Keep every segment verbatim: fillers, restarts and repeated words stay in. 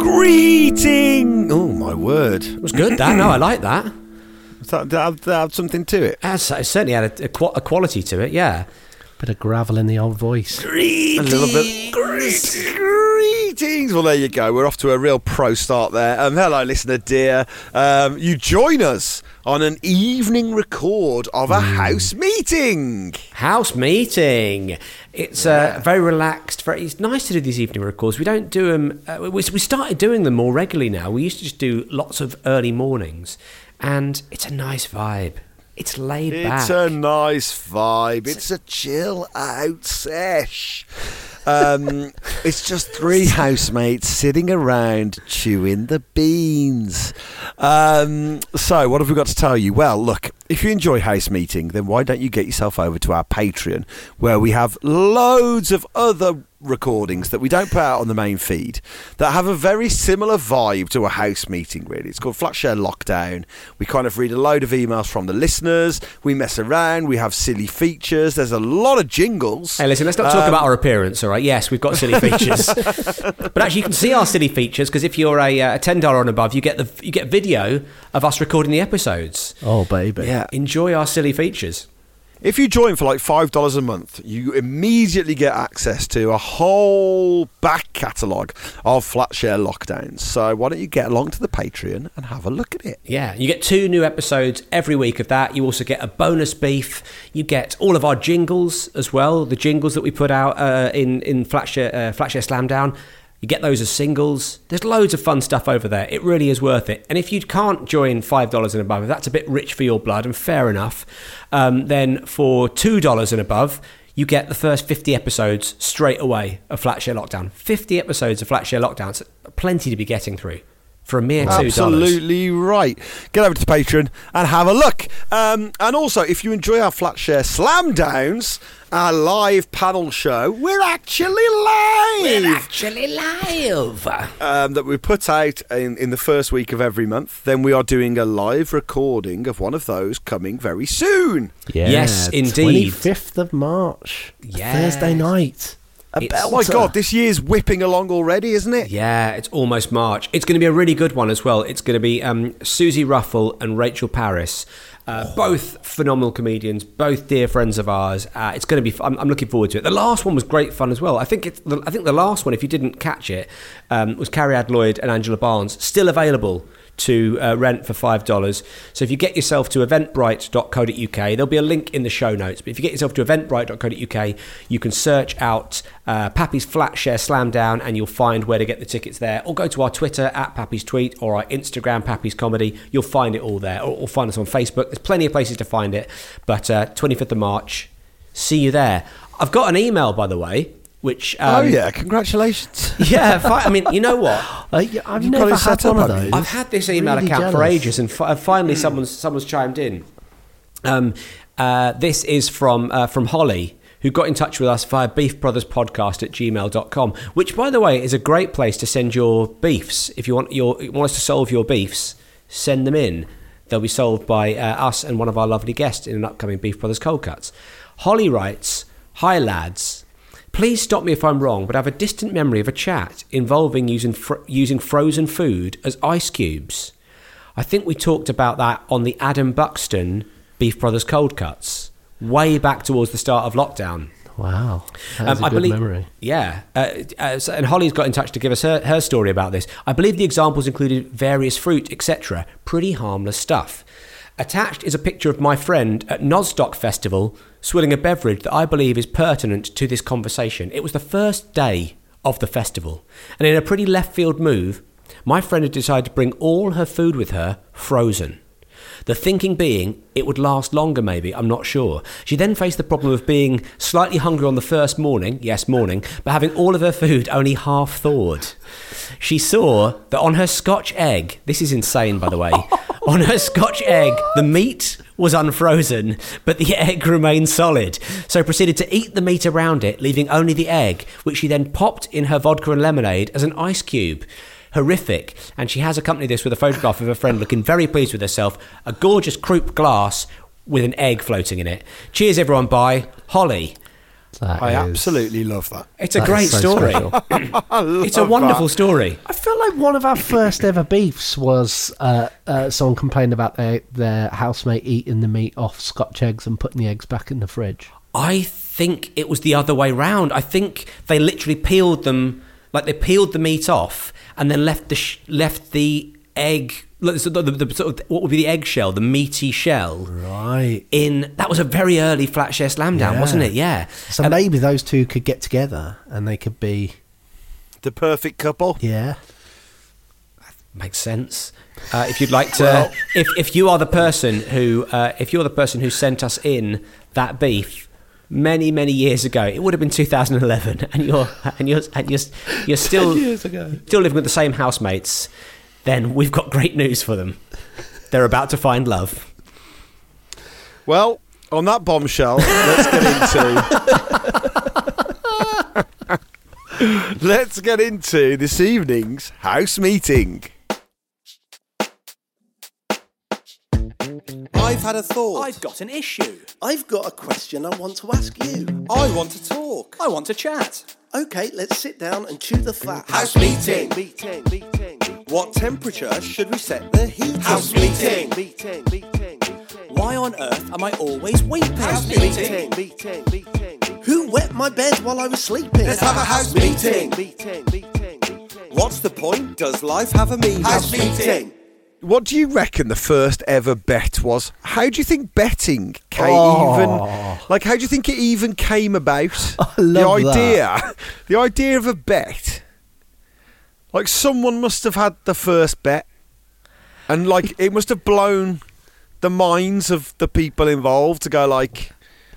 Greeting! Oh, my word. It was good, that. No, I like that. That, that, that had something to it. It certainly had a, a, a quality to it, yeah. Bit of gravel in the old voice. Greetings! A little bit. Greetings! Greetings! Well, there you go. We're off to a real pro start there. Um, hello, listener dear. Um, you join us on an evening record of a mm. house meeting. House meeting. It's yeah. uh, very relaxed. Very, it's nice to do these evening records. We don't do them. Uh, we, we started doing them more regularly now. We used to just do lots of early mornings. And it's a nice vibe. It's laid back. It's a nice vibe. It's a chill out sesh. Um, it's just three housemates sitting around chewing the beans. Um, so what have we got to tell you? Well, look, if you enjoy house meeting, then why don't you get yourself over to our Patreon, where we have loads of other recordings that we don't put out on the main feed that have a very similar vibe to a house meeting, really. It's called Flatshare Lockdown. We kind of read a load of emails from the listeners. We mess around. We have silly features. There's a lot of jingles. Hey, listen, let's not talk um, about our appearance, all right? Yes, we've got silly features. But actually, you can see our silly features because if you're a, a ten dollars and above, you get the you get video of us recording the episodes. Oh, baby. Yeah. Enjoy our silly features. If you join for like five dollars a month, you immediately get access to a whole back catalogue of Flatshare Lockdowns. So why don't you get along to the Patreon and have a look at it? Yeah, you get two new episodes every week of that. You also get a bonus beef. You get all of our jingles as well, the jingles that we put out uh, in, in Flatshare, uh, Flatshare Slam Down. You get those as singles. There's loads of fun stuff over there. It really is worth it. And if you can't join five dollars and above, if that's a bit rich for your blood, and fair enough, um, then for two dollars and above, you get the first fifty episodes straight away of Flatshare Lockdown. fifty episodes of Flatshare Lockdown. So plenty to be getting through. For a mere two dollars. Absolutely right. Get over to Patreon and have a look. Um, and also, if you enjoy our Flatshare Slam Downs, our live panel show, we're actually live! We're actually live! Um, that we put out in, in the first week of every month. Then we are doing a live recording of one of those coming very soon. Yeah, yes, indeed. twenty-fifth of March. Yeah. Thursday night. Oh my God, this year's whipping along already, isn't it? Yeah, it's almost March. It's going to be a really good one as well. It's going to be um, Susie Ruffle and Rachel Paris, uh, oh. both phenomenal comedians, both dear friends of ours. Uh, it's going to be. I'm, I'm looking forward to it. The last one was great fun as well. I think it's. I think the last one, if you didn't catch it, um, was Cariad Lloyd and Angela Barnes, still available to uh, rent for five dollars. So if you get yourself to eventbrite dot co dot uk, there'll be a link in the show notes, but if you get yourself to eventbrite dot co dot uk, you can search out uh, Pappy's Flat Share Slam Down and you'll find where to get the tickets there, or go to our Twitter at Pappy's Tweet or our Instagram Pappy's Comedy. You'll find it all there, or, or find us on Facebook. There's plenty of places to find it, but uh, twenty-fifth of March, see you there. I've got an email, by the way, which um, oh yeah, congratulations. Yeah, fi- I mean, you know what, I, I've You've never had one of those. I've had this email really account jealous. for ages, and fi- finally someone's someone's chimed in. Um, uh, this is from uh, from Holly, who got in touch with us via beef brothers podcast at gmail dot com, which, by the way, is a great place to send your beefs. If you want your you want us to solve your beefs, send them in. They'll be solved by uh, us and one of our lovely guests in an upcoming Beef Brothers Cold Cuts. Holly writes, "Hi lads. Please stop me if I'm wrong, but I have a distant memory of a chat involving using fr- using frozen food as ice cubes. I think we talked about that on the Adam Buxton Beef Brothers Cold Cuts, way back towards the start of lockdown." Wow, that's um, a I good believe, memory. Yeah, uh, uh, so, and Holly's got in touch to give us her, her story about this. I believe the examples included various fruit, et cetera. Pretty harmless stuff. Attached is a picture of my friend at Nodstock Festival swilling a beverage that I believe is pertinent to this conversation. It was the first day of the festival, and in a pretty left field move, my friend had decided to bring all her food with her frozen. The thinking being it would last longer, maybe, I'm not sure. She then faced the problem of being slightly hungry on the first morning, yes, morning, but having all of her food only half thawed. She saw that on her Scotch egg, this is insane, by the way, on her Scotch egg, the meat was unfrozen, but the egg remained solid. So proceeded to eat the meat around it, leaving only the egg, which she then popped in her vodka and lemonade as an ice cube. Horrific. And she has accompanied this with a photograph of her friend looking very pleased with herself, a gorgeous croup glass with an egg floating in it. Cheers, everyone, by Holly. That I is, absolutely love that. It's a that great so story. It's a wonderful that. story. I feel like one of our first ever beefs was uh, uh, someone complained about their, their housemate eating the meat off Scotch eggs and putting the eggs back in the fridge. I think it was the other way round. I think they literally peeled them, like they peeled the meat off and then left the sh- left the egg. So the, the, the, sort of, what would be the eggshell, the meaty shell, right? In that was a very early Flatshare Slam Down, yeah. wasn't it? Yeah. So um, maybe those two could get together and they could be the perfect couple. Yeah, that makes sense. Uh, if you'd like to, well, if if you are the person who, uh, if you're the person who sent us in that beef. Many, many years ago, it would have been two thousand eleven, and you're and you're and you're you're still years ago. still living with the same housemates. Then we've got great news for them. They're about to find love. Well, on that bombshell, let's get into let's get into this evening's house meeting. I've had a thought. I've got an issue. I've got a question I want to ask you. I want to talk. I want to chat. Okay, let's sit down and chew the fat. House meeting. Meeting. Meeting. What temperature should we set the heat? House meeting. Meeting. Meeting. Why on earth am I always weeping? House meeting. Meeting. Meeting. Who wet my bed while I was sleeping? Let's have a house meeting. Meeting. Meeting. What's the point? Does life have a meaning? House meeting. What do you reckon the first ever bet was? How do you think betting came oh. even... Like, how do you think it even came about? I love the idea, that. The idea of a bet. Like, someone must have had the first bet. And, like, it must have blown the minds of the people involved to go, like...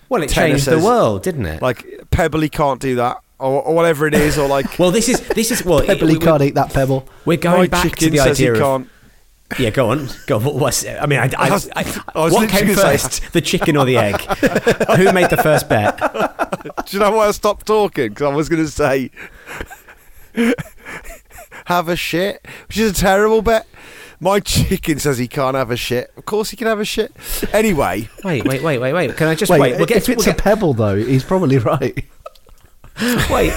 Well, it changed says, the world, didn't it? Like, Pebbly can't do that. Or, or whatever it is, or, like... well, this is... this is well, Pebbly it, can't we, eat that pebble. We're going back to the idea of... Can't. Yeah, go on. Go on. What was it? I mean, I, I, I, I, I what came first, the chicken or the egg? Who made the first bet? Do you know why I stopped talking? Because I was going to say, have a shit, which is a terrible bet. My chicken says he can't have a shit. Of course he can have a shit. Anyway. Wait, wait, wait, wait, wait. Can I just wait? wait. We'll get, if it's we'll get... a pebble, though, he's probably right. Wait.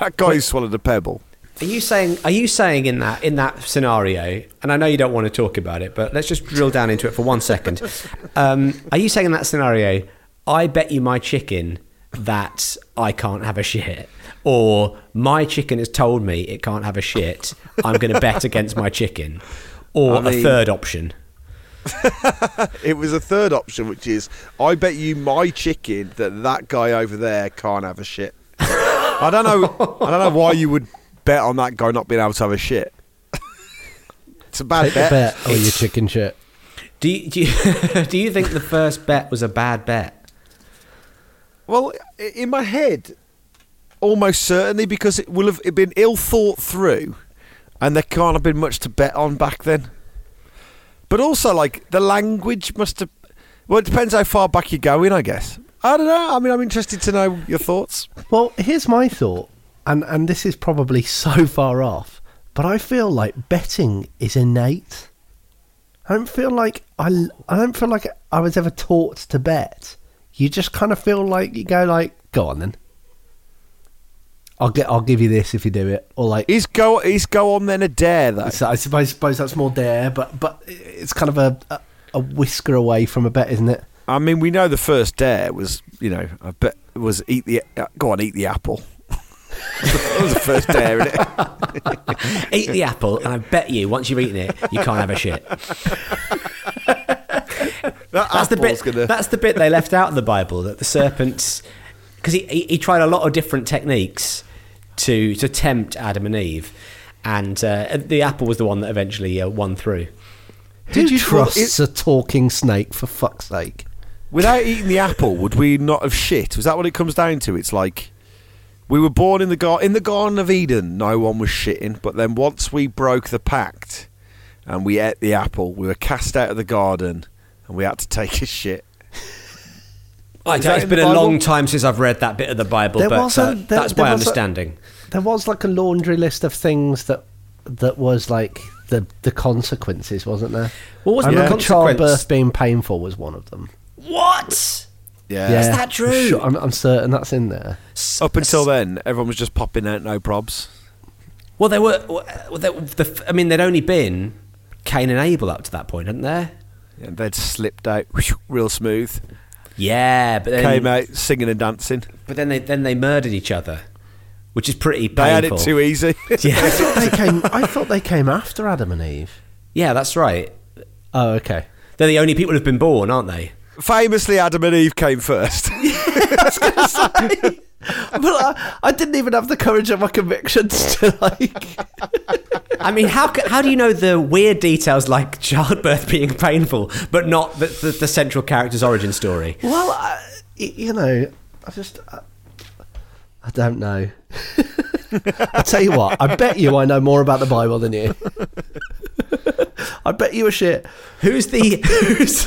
That guy who swallowed a pebble. Are you saying? Are you saying in that in that scenario? And I know you don't want to talk about it, but let's just drill down into it for one second. Um, are you saying in that scenario, I bet you my chicken that I can't have a shit, or my chicken has told me it can't have a shit? I'm going to bet against my chicken, or I mean, a third option. It was a third option, which is I bet you my chicken that that guy over there can't have a shit. I don't know. I don't know why you would. Bet on that guy not being able to have a shit. It's a bad Take bet. bet or your chicken shit. Do you, do you, do you think the first bet was a bad bet? Well, in my head, almost certainly, because it will have been ill thought through, and there can't have been much to bet on back then. But also, like, the language must have... Well, it depends how far back you're going, I guess. I don't know. I mean, I'm interested to know your thoughts. Well, here's my thought. And and this is probably so far off, but I feel like betting is innate. I don't feel like I, I don't feel like I was ever taught to bet. You just kind of feel like you go like, go on then. I'll get I'll give you this if you do it, or like is go is go on then a dare though. So I suppose suppose that's more dare, but but it's kind of a, a a whisker away from a bet, isn't it? I mean, we know the first dare was you know I bet was eat the uh, go on eat the apple. That was the first dare, innit? Eat the apple, and I bet you, once you've eaten it, you can't have a shit. That that's, the bit, gonna... that's the bit they left out of the Bible, that the serpent... Because he, he, he tried a lot of different techniques to, to tempt Adam and Eve, and uh, the apple was the one that eventually uh, won through. Did you trust a talking snake, for fuck's sake? Without eating the apple, would we not have shit? Was that what it comes down to? It's like, we were born in the, gar- in the Garden of Eden, no one was shitting, but then once we broke the pact and we ate the apple, we were cast out of the garden and we had to take a shit. I don't, it's been a long time since I've read that bit of the Bible, there but a, there, that's there my understanding. A, there was like a laundry list of things that that was like the, the consequences, wasn't there? What was I the consequence? Childbirth being painful was one of them. What? Yeah. yeah. Is that true? Sure, I'm, I'm certain that's in there. Up until then, everyone was just popping out, no probs. Well, there were... Well, there, the, I mean, there'd only been Cain and Abel up to that point, hadn't there? Yeah, they'd slipped out real smooth. Yeah, but then... Came out singing and dancing. But then they then they murdered each other, which is pretty painful. They had it too easy. Yeah. I, thought they came, I thought they came after Adam and Eve. Yeah, that's right. Oh, okay. They're the only people who've been born, aren't they? Famously, Adam and Eve came first. I was going to say. Well, I, I didn't even have the courage of my convictions to, like... I mean, how how do you know the weird details like childbirth being painful, but not the, the, the central character's origin story? Well, I, you know, I just... I, I don't know. I'll tell you what, I bet you I know more about the Bible than you. I bet you a shit. Who's the who's,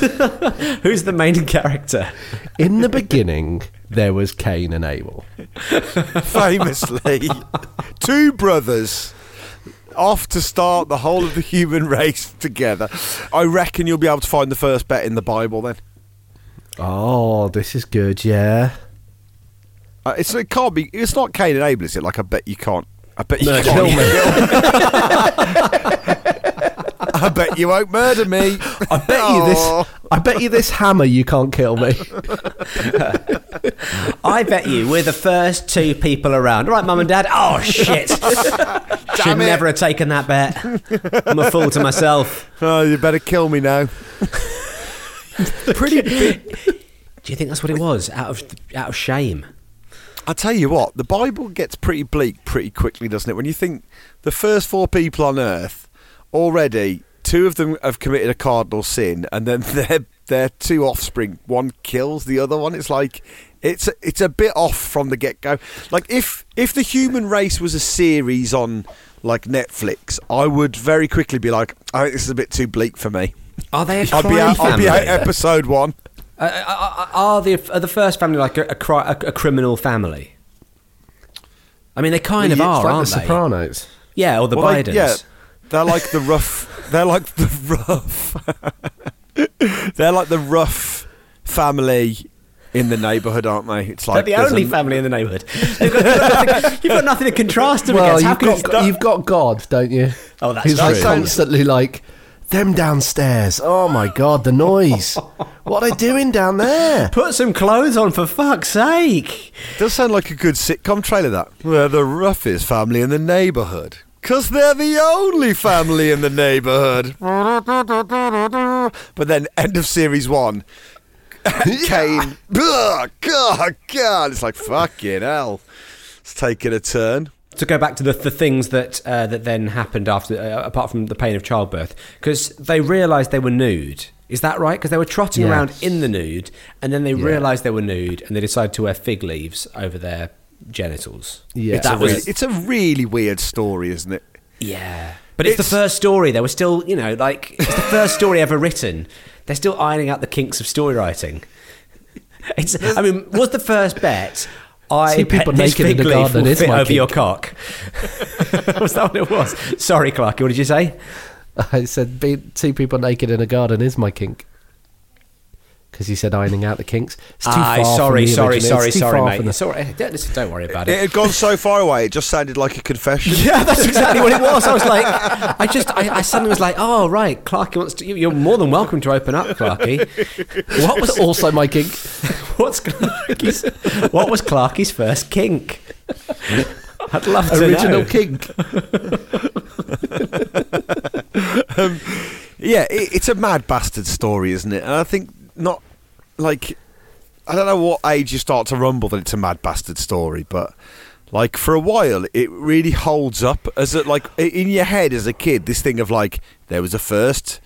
who's the main character? In the beginning, there was Cain and Abel. Famously, two brothers off to start the whole of the human race together. I reckon you'll be able to find the first bet in the Bible then. Oh, this is good, yeah. Uh, it's it can't be. It's not Cain and Abel, is it? Like I bet you can't. I bet you no, can't. Kill me. I bet you won't murder me. I bet oh. you this. I bet you this hammer. You can't kill me. I bet you we're the first two people around. All right, Mum and Dad. Oh shit! Should never have taken that bet. I'm a fool to myself. Oh, you better kill me now. Pretty big. Do you think that's what it was? Out of out of shame. I tell you what, the Bible gets pretty bleak pretty quickly, doesn't it? When you think the first four people on earth, already two of them have committed a cardinal sin, and then their their two offspring, one kills the other one. It's like it's it's a bit off from the get go. Like if if the human race was a series on like Netflix, I would very quickly be like, I think this is a bit too bleak for me. Are they? A I'll be out, I'll be out episode one. Uh, are the are the first family like a, a, a criminal family? I mean, they kind well, of are, like aren't the they? The Sopranos, yeah, or the well, Bidens. They, yeah, they're like the rough. They're like the rough. They're like the rough family in the neighbourhood, aren't they? It's like they're the only a, family in the neighbourhood. You've got, you've, got nothing, you've got nothing to contrast them well, against. You've got, you've got God, don't you? Oh, that's He's true. Like constantly like. Them downstairs. Oh my God, the noise. What are they doing down there? Put some clothes on for fuck's sake. Does sound like a good sitcom trailer, that. They're the roughest family in the neighbourhood. Because they're the only family in the neighbourhood. But then, end of series one. Kane. Oh, God, God. It's like, fucking hell. It's taking a turn. To go back to the, the things that uh, that then happened after, uh, apart from the pain of childbirth, because they realised they were nude. Is that right? Because they were trotting yes. around in the nude, and then they yeah. realised they were nude, and they decided to wear fig leaves over their genitals. Yeah, it's, that a, was, really, it's a really weird story, isn't it? Yeah, but it's, it's the first story. They were still, you know, like it's the first story ever written. They're still ironing out the kinks of story writing. It's, I mean, was the first bet? I See people naked in the garden is my over kink. Your cock. Was that what it was? Sorry, Clarky, what did you say? I said, be, see people naked in a garden is my kink. Because you said ironing out the kinks. It's too ah, far sorry, from sorry, sorry, it's too sorry, far mate. From the... Sorry, don't, don't worry about it. It had gone so far away, it just sounded like a confession. Yeah, that's exactly what it was. I was like, I just, I, I suddenly was like, oh, right, Clarky wants to, you're more than welcome to open up, Clarky. What was also my kink? What's Clarky's, what was Clarky's first kink? I'd love to Original know. kink. um, yeah, it, it's a mad bastard story, isn't it? And I think not, like, I don't know what age you start to rumble that it's a mad bastard story, but, like, for a while, it really holds up as, a, like, in your head as a kid, this thing of, like, there was a first...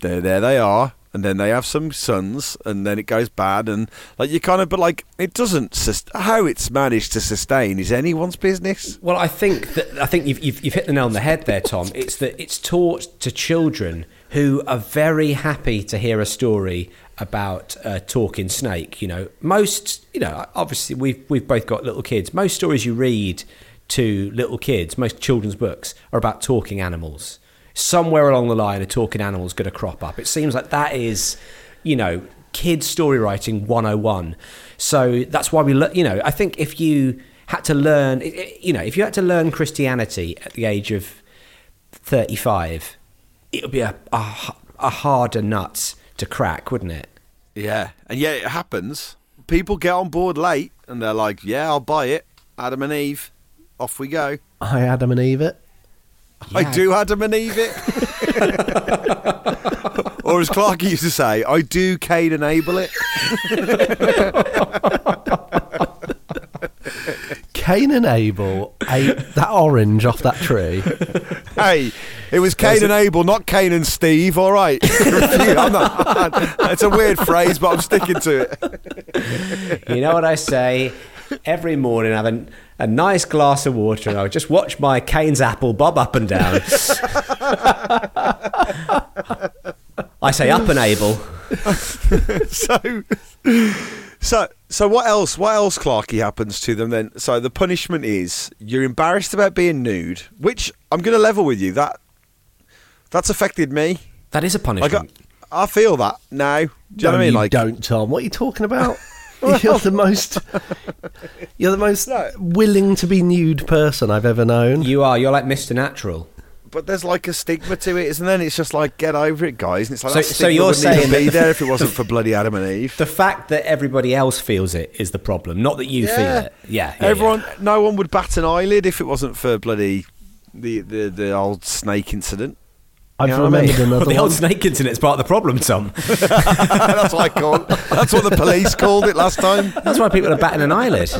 there, there they are, and then they have some sons, and then it goes bad, and like you kind of, but like it doesn't. Sus- how it's managed to sustain is anyone's business. Well, I think that I think you've you've, you've hit the nail on the head there, Tom. It's that it's taught to children who are very happy to hear a story about a talking snake. You know, most, you know, obviously we've we've both got little kids. Most stories you read to little kids, most children's books, are about talking animals. Somewhere along the line, a talking animal is going to crop up. It seems like that is, you know, kids' story writing one oh one. So that's why we, le- you know, I think if you had to learn, you know, if you had to learn Christianity at the age of thirty-five, it would be a, a, a harder nut to crack, wouldn't it? Yeah, and yeah, it happens. People get on board late and they're like, yeah, I'll buy it. Adam and Eve, off we go. I Adam and Eve it. Yeah. I do Adam and Eve it. Or as Clark used to say, I do Cain and Abel it. Cain and Abel ate that orange off that tree. Hey, it was Cain and Abel, not Cain and Steve, all right. I'm not, it's a weird phrase, but I'm sticking to it. You know what I say? Every morning I have an a nice glass of water and I'll just watch my Cain's apple bob up and down. I say up and able. so so so what else what else Clarky happens to them then? So the punishment is you're embarrassed about being nude, which I'm gonna level with you, that that's affected me. That is a punishment. Like I, I feel that now. Do you no, know what I mean? You like, don't, Tom. What are you talking about? You're the most You're the most no. willing to be nude person I've ever known. You are, you're like Mister Natural. But there's like a stigma to it, isn't there? It's just like, get over it, guys. And it's like, so, that stigma so you're wouldn't saying even be there if it wasn't for bloody Adam and Eve. The fact that everybody else feels it is the problem, not that you yeah. feel it. Yeah. yeah Everyone yeah. no one would bat an eyelid if it wasn't for bloody the the, the old snake incident. I've you know remembered I mean? another well, the one. old snake incident is part of the problem, Tom. That's what I call. That's what the police called it last time. That's why people are batting an eyelid,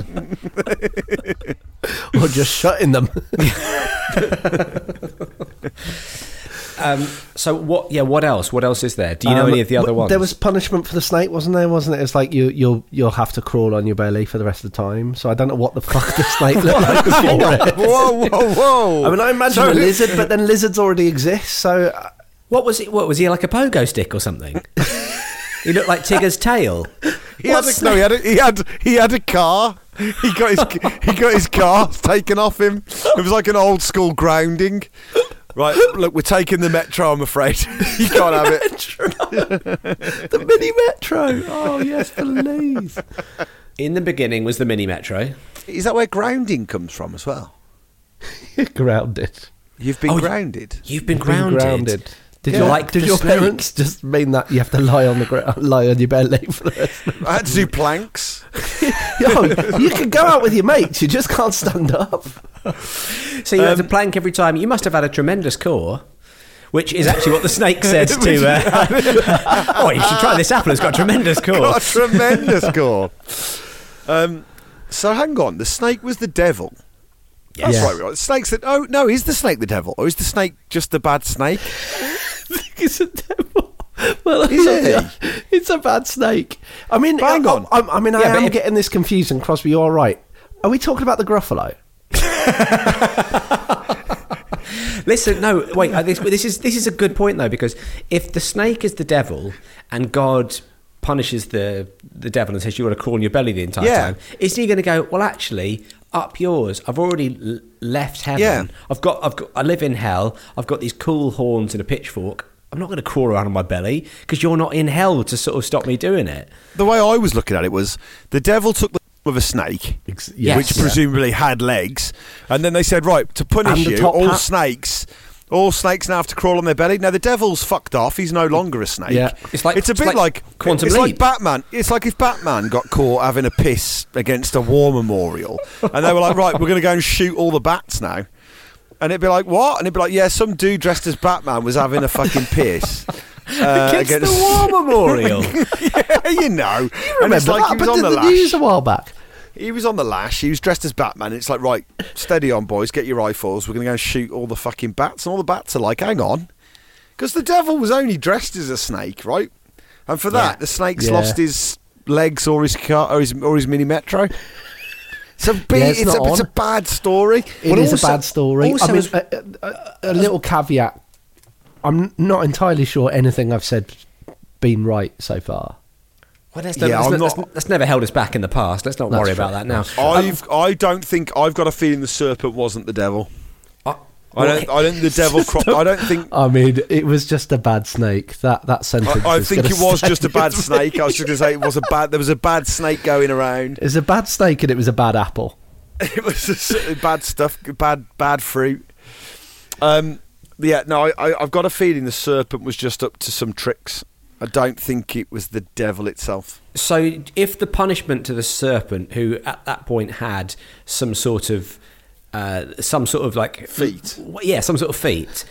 or just shutting them. um, so what? Yeah, what else? What else is there? Do you know um, any of the other ones? There was punishment for the snake, wasn't there? Wasn't it? It's like you, you'll you'll have to crawl on your belly for the rest of the time. So I don't know what the fuck the snake looked like before it. Whoa, whoa, whoa! I mean, I imagine so, a lizard, but then lizards already exist. So uh, what was it? What was he like? A pogo stick or something? He looked like Tigger's tail. He had a, no, he had a, he had he had a car. He got his he got his car taken off him. It was like an old school grounding. Right, look, we're taking the metro, I'm afraid. You can't have it. The mini metro. Oh yes, please. In the beginning was the mini metro. Is that where grounding comes from as well? grounded. You've been oh, grounded. You've been, you've grounded. been grounded. Did yeah. you like? Did your snake? Parents just mean that you have to lie on the ground, lie on your belly for the rest of the I had to do planks. Yo, you can go out with your mates, you just can't stand up. So you um, had to plank every time. You must have had a tremendous core, which is actually what the snake said to. Uh, oh, you should try this apple. It's got a tremendous core. Got a tremendous core. Um, so hang on, the snake was the devil. Yes. That's right. The snake's the, oh no, is the snake the devil, or is the snake just a bad snake? I think it's a devil. Well, is it? It's a bad snake. I mean, hang on. I, I, I mean, yeah, I am if... getting this confused. And Crosby, you're right. Are we talking about the Gruffalo? Listen, no, wait. This, this is this is a good point though, because if the snake is the devil and God punishes the the devil and says you want to crawl on your belly the entire yeah. time, isn't he going to go? Well, actually. Up yours. I've already l- left heaven. Yeah. I've got. I've got. I live in hell. I've got these cool horns and a pitchfork. I'm not going to crawl around on my belly because you're not in hell to sort of stop me doing it. The way I was looking at it was the devil took the of a snake, yes. which presumably yeah. had legs, and then they said, right, to punish you, all hat- snakes. All snakes now have to crawl on their belly. Now the devil's fucked off. He's no longer a snake. Yeah. It's like it's a it's bit like, like Quantum It's Leap. Like Batman. It's like if Batman got caught having a piss against a war memorial, and they were like, right, we're going to go and shoot all the bats now. And it'd be like, what? And it'd be like, yeah, some dude dressed as Batman was having a fucking piss. Uh, against, against the war memorial. Yeah, you know. You remember and it's like that, he was on the, the lash. News a while back. He was on the lash. He was dressed as Batman. It's like, right, steady on, boys. Get your rifles. We're going to go and shoot all the fucking bats. And all the bats are like, hang on. Because the devil was only dressed as a snake, right? And for that, yeah. the snake's yeah. lost his legs or his car or his or his mini metro. So be, yeah, it's, it's, a, it's a bad story. It but is also, a bad story. I mean, a, a, a little caveat. I'm not entirely sure anything I've said been right so far. Well, that's, yeah, that's, that's, that's, that's never held us back in the past. Let's not worry true. about that now. I've, I don't think I've got a feeling the serpent wasn't the devil. I, I don't. I don't. The devil. Cro- I don't think. I mean, it was just a bad snake. That that sentence. I, I think it was just a bad snake. I was just going to say it was a bad. There was a bad snake going around. It was a bad snake, and it was a bad apple. It was a, bad stuff. Bad bad fruit. Um. Yeah. No. I, I. I've got a feeling the serpent was just up to some tricks. I don't think it was the devil itself. So if the punishment to the serpent, who at that point had some sort of, uh, some sort of like... feet. Yeah, some sort of feet.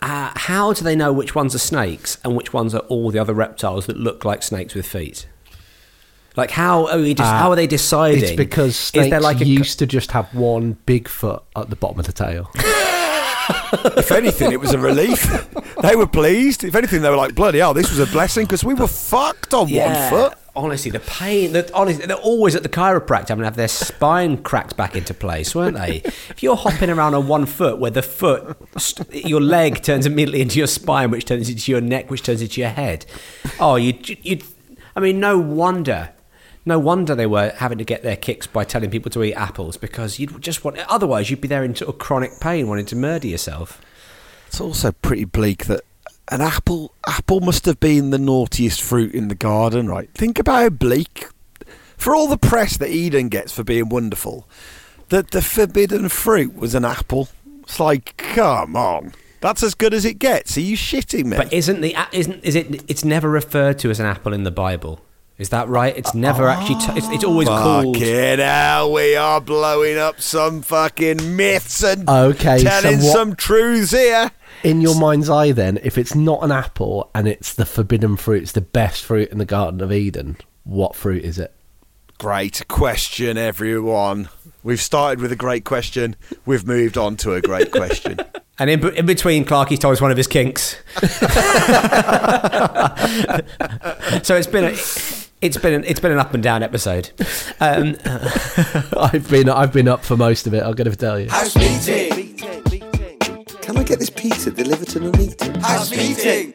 uh, how do they know which ones are snakes and which ones are all the other reptiles that look like snakes with feet? Like how are, we just, uh, how are they deciding? It's because snakes like used a... to just have one big foot at the bottom of the tail. If anything, it was a relief. They were pleased. If anything, they were like, bloody hell, this was a blessing because we were fucked on yeah. one foot. Honestly, the pain. The, honestly, they're always at the chiropractor having to have their spine cracked back into place, weren't they? If you're hopping around on one foot, where the foot, st- your leg turns immediately into your spine, which turns into your neck, which turns into your head. Oh, you, you. I mean, no wonder. No wonder they were having to get their kicks by telling people to eat apples because you'd just want... Otherwise, you'd be there in sort of chronic pain wanting to murder yourself. It's also pretty bleak that an apple apple must have been the naughtiest fruit in the garden, right? Think about how bleak... For all the press that Eden gets for being wonderful, that the forbidden fruit was an apple. It's like, come on. That's as good as it gets. Are you shitting me? But isn't the... Isn't, is it? It's never referred to as an apple in the Bible. Is that right? It's never oh, actually... T- it's, it's always fucking called... Fucking hell, we are blowing up some fucking myths and okay, telling so what, some truths here. In your mind's eye then, if it's not an apple and it's the forbidden fruit, it's the best fruit in the Garden of Eden, what fruit is it? Great question, everyone. We've started with a great question. We've moved on to a great question. And in, in between, Clarkie's told us one of his kinks. So it's been... a, It's been an, it's been an up and down episode. Um, I've been I've been up for most of it. I'm going to tell you. House meeting. Can I get this pizza delivered to the meeting? House meeting.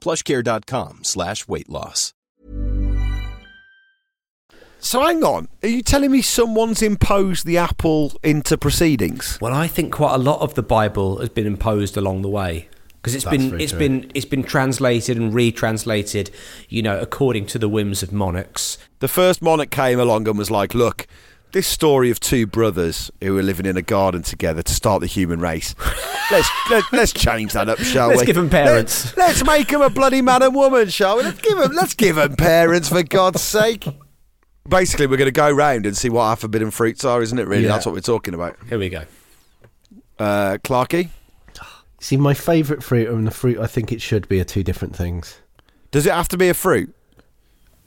PlushCare.com slash weight loss. So hang on, are you telling me someone's imposed the apple into proceedings? Well, I think quite a lot of the Bible has been imposed along the way because it's That's been it's true. been it's been translated and retranslated, you know, according to the whims of monarchs. The first monarch came along and was like, "Look, this story of two brothers who were living in a garden together to start the human race. Let's let, let's change that up, shall let's we? Let's give them parents. Let's, let's make them a bloody man and woman, shall we? Let's give them let's give them parents for God's sake." Basically, we're going to go round and see what our forbidden fruits are, isn't it, really? Yeah. That's what we're talking about. Here we go. Uh, Clarky? See, my favourite fruit and the fruit I think it should be are two different things. Does it have to be a fruit?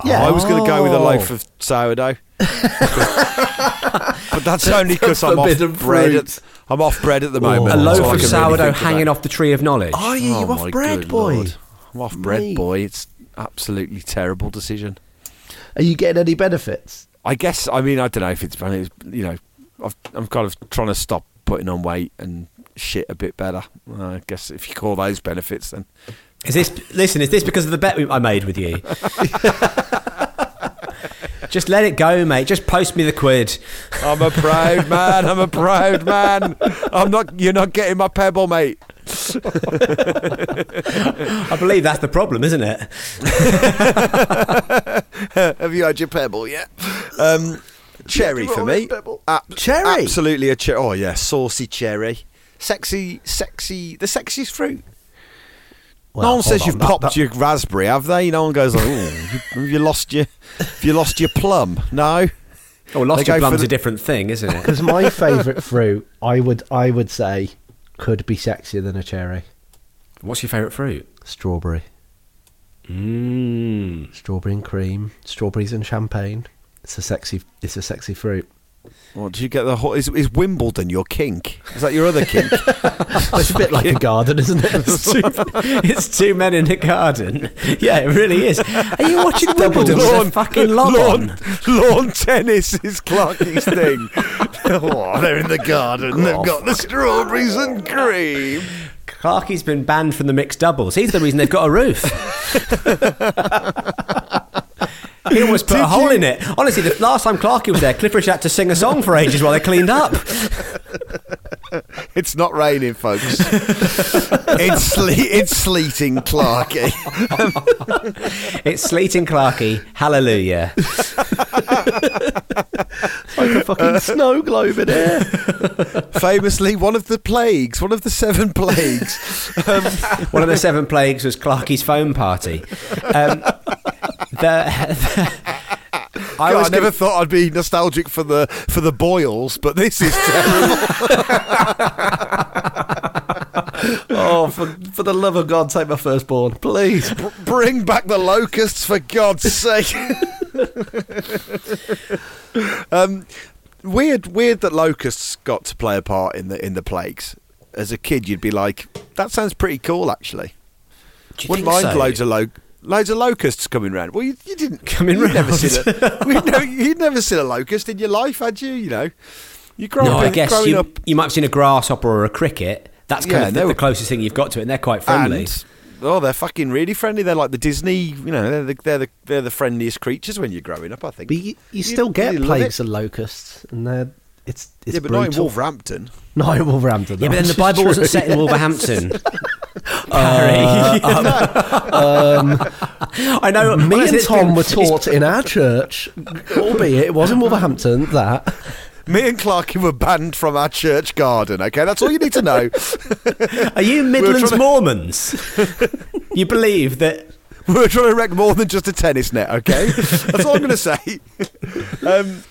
Yeah. Oh, I was going to go with a loaf of sourdough. But that's only because I'm off bread at, I'm off bread at the moment. Oh, a loaf so of sourdough really hanging off the tree of knowledge. Oh, yeah, oh, you're off bread, boy. Lord. I'm off bread, Me. boy. It's absolutely terrible decision. Are you getting any benefits? I guess, I mean, I don't know if it's, you know, I've, I'm kind of trying to stop putting on weight and shit a bit better. I guess if you call those benefits, then is this? Listen, is this because of the bet I made with you? Just let it go, mate. Just post me the quid. I'm a proud man. I'm a proud man. I'm not. You're not getting my pebble, mate. I believe that's the problem, isn't it? Have you had your pebble yet? Um, cherry for me. Uh, cherry. Absolutely a cherry. Oh yeah, saucy cherry. Sexy, sexy. The sexiest fruit. Well, no one says on, you've that, popped that, your raspberry, have they? No one goes, oh, have you lost your, have you lost your plum? No. Oh, lost they your plum's the... a different thing, isn't it? Because my favourite fruit, I would, I would say, could be sexier than a cherry. What's your favourite fruit? Strawberry. Mmm. Strawberry and cream, strawberries and champagne. It's a sexy, it's a sexy fruit. Well, did you get the whole, is, is Wimbledon your kink? Is that your other kink? It's a bit like a garden, isn't it? It's two, it's two men in a garden. Yeah, it really is. Are you watching Wimbledon lawn, with a fucking lob lawn, on? Lawn tennis is Clarkie's thing. Oh, they're in the garden. God, they've got the strawberries and cream. Clarkie's been banned from the mixed doubles. He's the reason they've got a roof. He almost put Did a hole you? in it. Honestly, the last time Clarkie was there, Clifford had to sing a song for ages while they cleaned up. It's not raining, folks. It's, sle- it's sleeting, Clarkie. It's sleeting, Clarkie. Hallelujah. It's like a fucking uh, snow globe in air. Famously, one of the plagues, one of the seven plagues. Um, one of the seven plagues was Clarkie's foam party. Um, the... the I, God, I never gonna... thought I'd be nostalgic for the for the boils, but this is terrible. Oh, for, for the love of God, take my firstborn, please. B- bring back the locusts, for God's sake. um, weird, weird that locusts got to play a part in the in the plagues. As a kid, you'd be like, that sounds pretty cool, actually. Do you Wouldn't think mind so? loads of locusts. Loads of locusts coming round. Well, you, you didn't come in round. Never you'd never seen a locust in your life, had you? You know, you grow no, up. I guess growing you, up, you might have seen a grasshopper or a cricket. That's kind yeah, of the, were, the closest thing you've got to it. And they're quite friendly. And, oh, they're fucking really friendly. They're like the Disney. You know, they're the they're the, they're the friendliest creatures when you're growing up, I think. But you, you, you still get really plagues of locusts, and they're it's it's yeah, but brutal. Not in Wolverhampton. Not in Wolverhampton. No. Yeah, but then the Bible wasn't set in yes. Wolverhampton. Harry. Uh, um, um, I know. Me and Tom were taught in our church, albeit it was in Wolverhampton, that me and Clarkie were banned from our church garden. Okay, that's all you need to know. Are you Midlands we Mormons? To... You believe that we were trying to wreck more than just a tennis net? Okay, that's all I'm going to say. Um,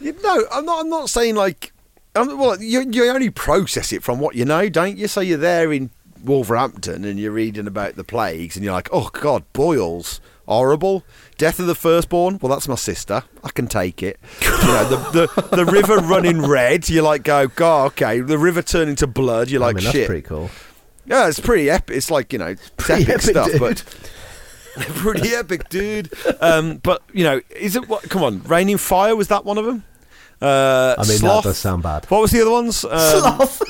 you no, know, I'm not. I'm not saying like. Um, well, you you only process it from what you know, don't you? So you're there in Wolverhampton and you're reading about the plagues and you're like, oh God, boils, horrible, death of the firstborn, well that's my sister, I can take it. You know, the, the the river running red, you're like, go, God, okay, the river turning to blood, you're like, I mean, that's shit, pretty cool. Yeah, it's pretty epic. It's like, you know, it's pretty epic, epic stuff, dude. But pretty epic, dude. Um, but you know, is it what? Come on, raining fire, was that one of them? Uh, I mean, sloth. That does sound bad. What was the other ones? Um, sloth.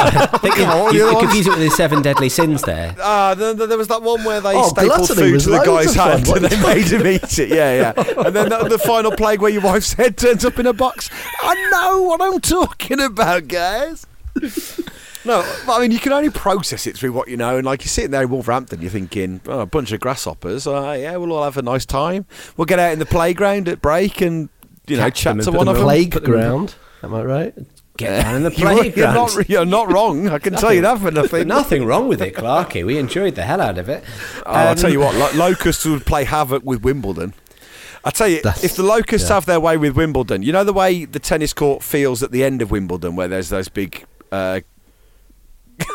I think you, on, you, you confuse it with the seven deadly sins there. Ah, uh, there, there was that one where they oh, stapled food to the guy's hand and they made him eat it. Yeah, yeah. And then that, the final plague where your wife's head turns up in a box. I know what I'm talking about, guys. No, I mean, you can only process it through what you know. And like, you're sitting there in Wolverhampton, you're thinking, oh, a bunch of grasshoppers. Uh, yeah, we'll all have a nice time. We'll get out in the playground at break and you know, chat to one of them. Playground, am I right? Get down in the playground. You're not, you're not wrong. I can nothing, tell you that for nothing. Nothing wrong with it, Clarkie. We enjoyed the hell out of it. Oh, um, I'll tell you what, lo- locusts would play havoc with Wimbledon. I tell you, if the locusts yeah. have their way with Wimbledon, you know the way the tennis court feels at the end of Wimbledon, where there's those big. Uh,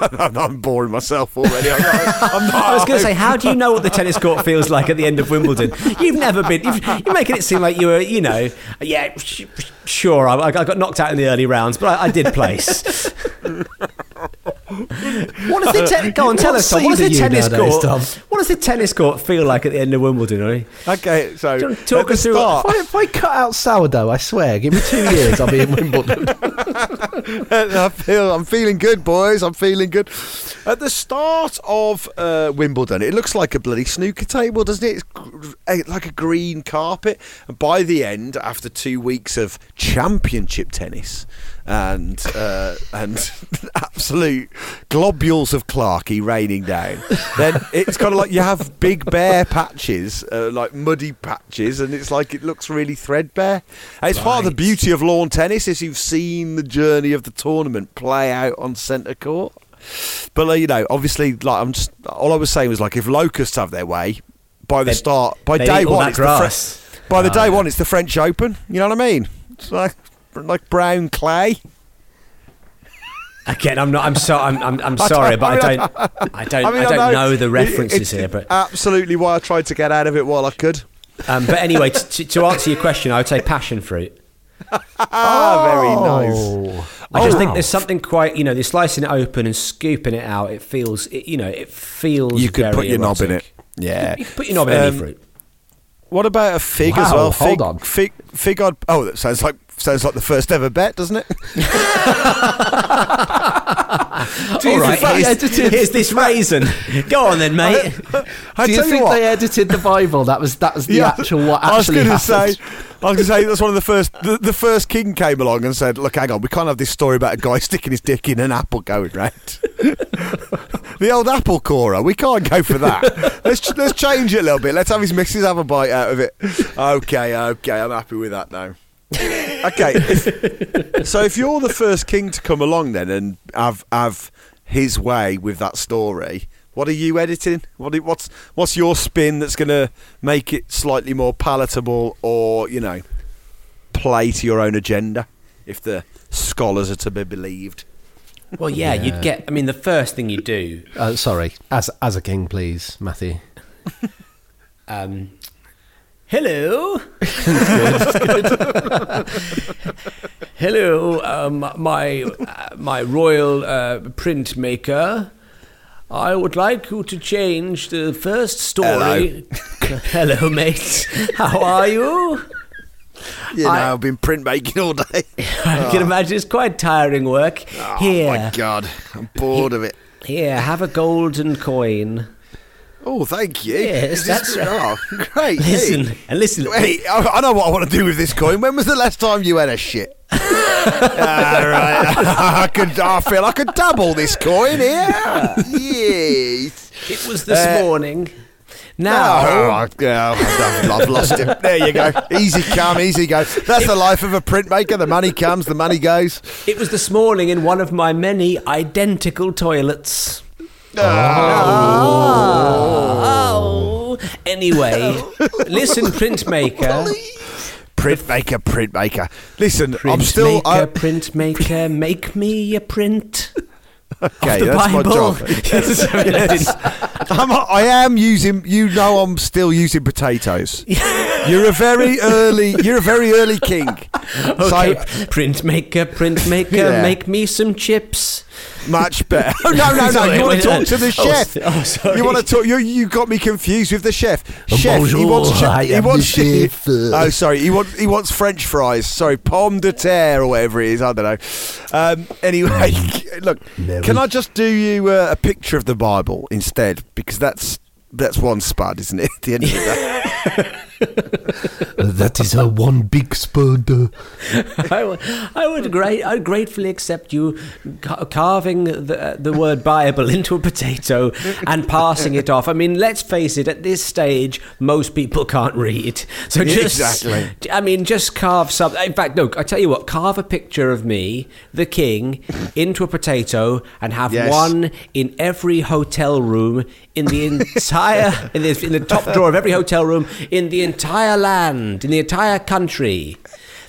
I'm boring myself already. I'm not, I'm not, I was going to say, how do you know what the tennis court feels like at the end of Wimbledon? You've never been. You've, you're making it seem like you were, you know, yeah, sh- sure. I, I got knocked out in the early rounds, but I, I did place. What does the te- go on? Tell what us, Tom. What does the tennis court? Tom? What does the tennis court feel like at the end of Wimbledon? Right? Okay, so do you want to talk us through. What, if, I, if I cut out sourdough, I swear, give me two years, I'll be in Wimbledon. I feel, I'm feeling good, boys. I'm feeling good. At the start of uh, Wimbledon, it looks like a bloody snooker table, doesn't it? It's like a green carpet. And by the end, after two weeks of championship tennis and uh, and absolute globules of Clarkie raining down, then it's kind of like you have big bare patches, uh, like muddy patches, and it's like it looks really threadbare. And it's right. Part of the beauty of lawn tennis is you've seen the journey of the tournament play out on centre court. But like, you know, obviously, like I'm just all I was saying was like if locusts have their way, by the they, start, by day one, it's grass. the Fre- by the oh, day yeah. one, it's the French Open. You know what I mean? It's like like brown clay. Again, I'm not. I'm so. I'm. I'm, I'm sorry, but I don't. I don't. I, mean, I don't I know, know the references it, here. But absolutely, why I tried to get out of it while I could. Um, but anyway, to, to answer your question, I would say passion fruit. Ah, oh, very nice. I oh, just think wow. there's something quite, you know, they're slicing it open and scooping it out. It feels, it, you know, it feels. You could very put your erotic. knob in it. Yeah, you, you could put your knob um, in any fruit. What about a fig wow, as well? Fig, hold on, fig, fig. I'd, oh, that sounds like sounds like the first ever bet, doesn't it? Do you all right, here's, edited, here's this raisin. Go on then, mate. I, I do you think you they edited the Bible? That was that was the yeah, actual what actually I was gonna happened. Say, I was going to say that's one of the first. The, the first king came along and said, "Look, hang on, we can't have this story about a guy sticking his dick in an apple going round." The old apple corer. We can't go for that. let's let's change it a little bit. Let's have his missus have a bite out of it. Okay, okay, I'm happy with that now. Okay, if, so if you're the first king to come along then and have have his way with that story, what are you editing? What what's what's your spin that's going to make it slightly more palatable, or you know, play to your own agenda, if the scholars are to be believed? Well, yeah, yeah. you'd get. I mean, the first thing you do. Uh, sorry, as as a king, please, Matthew. um. Hello. That's good, that's good. Hello, um, my uh, my royal uh, printmaker. I would like you to change the first story. Hello, Hello mate. How are you? You know, I, I've been printmaking all day. I can oh. imagine it's quite tiring work. Oh, Here. my God. I'm bored he, of it. Here, have a golden coin. Oh, thank you. Yes, that's right. Oh, great. Listen, hey. and listen. Wait, I, I know what I want to do with this coin. When was the last time you had a shit? All right. I, could, I feel I could double this coin here. Yes. It was this uh, morning. Now. Oh, oh, I've, I've lost him. There you go. Easy come, easy go. That's it, the life of a printmaker. The money comes, the money goes. It was this morning in one of my many identical toilets. Oh. Oh. oh. Anyway, listen, printmaker. Printmaker, printmaker. Listen, printmaker, I'm still. Printmaker, printmaker, make me a print. Okay, the that's Bible. my job. yes, yes. I'm, I am using. You know, I'm still using potatoes. You're a very early. You're a very early king. Okay, so, printmaker, printmaker, yeah. make me some chips. Much better. Oh, no, no, no! Sorry, you want to wait, talk no. to the chef? Oh, sorry. You want to talk? You you got me confused with the chef. Chef, Bonjour, he wants. Chef, he wants. Chef. Oh, sorry. He wants. He wants French fries. Sorry, pomme de terre or whatever it is. I don't know. Um, anyway, look. Never. Can I just do you uh, a picture of the Bible instead? Because that's that's one spud, isn't it? At the end of the day. That is a one big spud. I would, I would gra- I'd gratefully accept you ca- carving the the word Bible into a potato and passing it off. I mean, let's face it, at this stage, most people can't read. So just, exactly. I mean, just carve something. In fact, no, I tell you what, carve a picture of me, the king, into a potato and have yes. one in every hotel room in the entire, in the, in the top drawer of every hotel room in the entire land. In the entire country,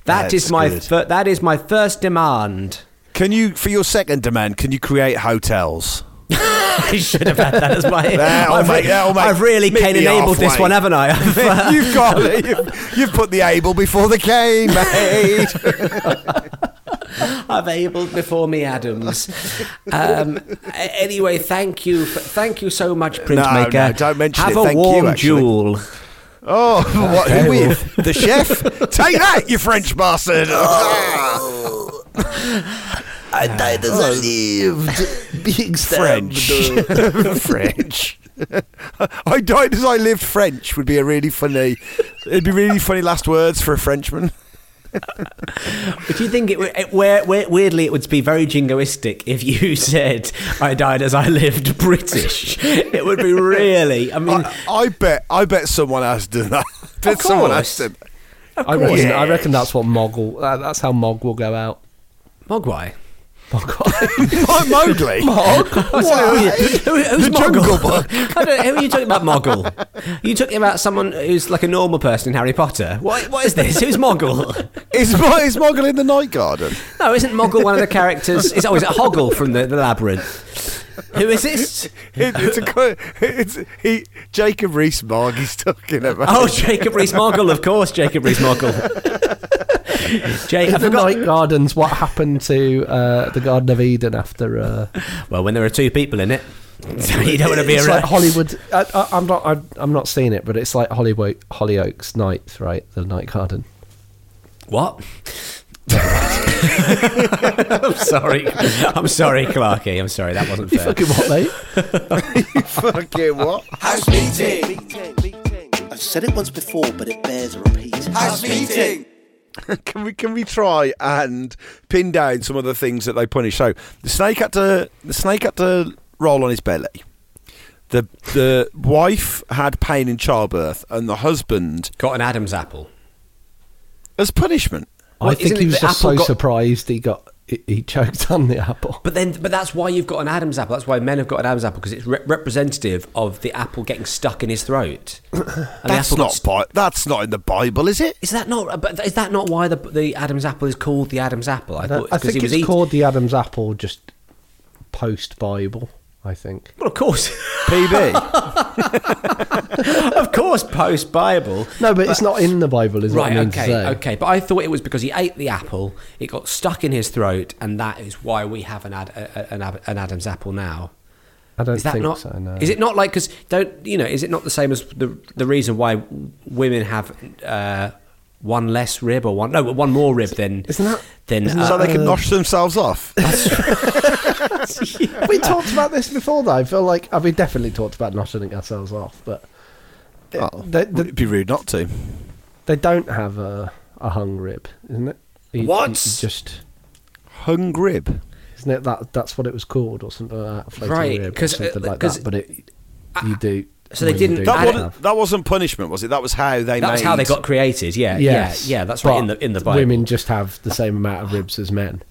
that That's is my fir- that is my first demand. Can you, for your second demand, can you create hotels? I should have had that as my. That'll I've, make, re- make, I've really Cain-enabled this one, haven't I? You've got you've, you've put the able before the Cain, mate. I've abled before me, Adams. Um, anyway, thank you, for, thank you so much, printmaker. No, no, don't mention have it. Have a warm jewel. Oh, what, who with? The chef? Take that, you French bastard! Oh. I died as I lived. Being stabbed. French. French. I died as I lived. French would be a really funny. It'd be really funny last words for a Frenchman. But do you think it, it where, where, weirdly it would be very jingoistic if you said I died as I lived British? It would be really. I mean, I, I bet I bet someone has done that. Did someone has done that? I reckon, yeah. I reckon that's what Mog will, uh, that's how Mog will go out. Mogwai? Mogwai? Mowgli? Mog? Why? Who, who's the Moggle? Jungle Book? I don't, who are you talking about, Moggle? You talking about someone who's like a normal person in Harry Potter? What, what is this? Who's Moggle? Is, is Moggle in the Night Garden? No, isn't Moggle one of the characters? It's always oh, it Hoggle from the, the Labyrinth. Who is this? It, it's a it's he Jacob Rees-Mogg he's talking about. Oh, Jacob Rees-Moggle, of course, Jacob Rees-Moggle. Jake, the Night Gardens. What happened to uh, the Garden of Eden after? Uh... Well, when there are two people in it, so you don't want to be around. Like Hollywood. I, I, I'm not. I, I'm not seeing it, but it's like Hollywood Hollyoaks Nights, right? The Night Garden. What? I'm sorry. I'm sorry, Clarky. I'm sorry. That wasn't fair. You fucking what, mate? You fucking what? House meeting. I've said it once before, but it bears a repeat. House meeting. Can we can we try and pin down some of the things that they punish? So the snake had to the snake had to roll on his belly. The the wife had pain in childbirth, and the husband got an Adam's apple as punishment. Well, I think he was just so got... surprised he got he choked on the apple. But then, but that's why you've got an Adam's apple. That's why men have got an Adam's apple, because it's re- representative of the apple getting stuck in his throat. that's not st- bi- that's not in the Bible, is it? Is that not? But is that not why the the Adam's apple is called the Adam's apple? I, thought, I think it was it's eat- called the Adam's apple just post Bible. I think. Well, of course. P B. Of course, post-Bible. No, but, but it's not in the Bible, is right, what I mean okay, to say. Okay, but I thought it was because he ate the apple, it got stuck in his throat, and that is why we have an ad, an, an Adam's apple now. I don't is that think not, so, no. Is it not like, because, don't you know, is it not the same as the the reason why women have uh, one less rib or one, no, one more rib than... Isn't that... Than, isn't uh, so they can uh, nosh themselves off? Yeah. We talked about this before, though. I feel like I mean, definitely talked about noshing ourselves off, but oh, they, they, it'd be rude not to. They don't have a, a hung rib, isn't it? You, what? You just hung rib, isn't it? That that's what it was called, or something like that. Right? Because uh, like that, but it I, you do. So they didn't. That wasn't, that wasn't punishment, was it? That was how they. That made... was how they got created. Yeah, yes. yeah, yeah. That's but right. In the in the Bible, women just have the same amount of ribs as men.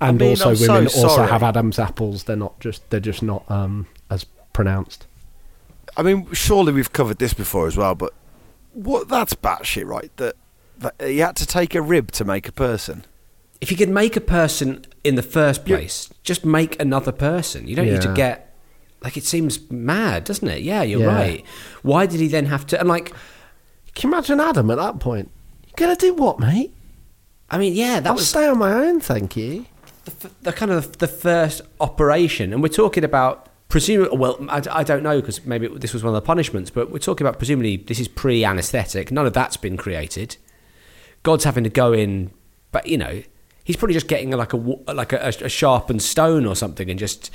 And I mean, also, I'm women so also have Adam's apples. They're not just they're just not um, as pronounced. I mean, surely we've covered this before as well, but what that's batshit right that, that he had to take a rib to make a person. If you could make a person in the first place, yeah. just make another person. You don't yeah. need to get like it seems mad, doesn't it? Yeah, you're yeah. right. Why did he then have to? And like, can you imagine Adam at that point? You gonna do what, mate? I mean, yeah, that I'll was stay on my own, thank you. The, the kind of the first operation, and we're talking about presumably. Well, I, I don't know because maybe it, this was one of the punishments, but we're talking about presumably this is pre-anesthetic. None of that's been created. God's having to go in, but you know, he's probably just getting like a like a, a sharpened stone or something and just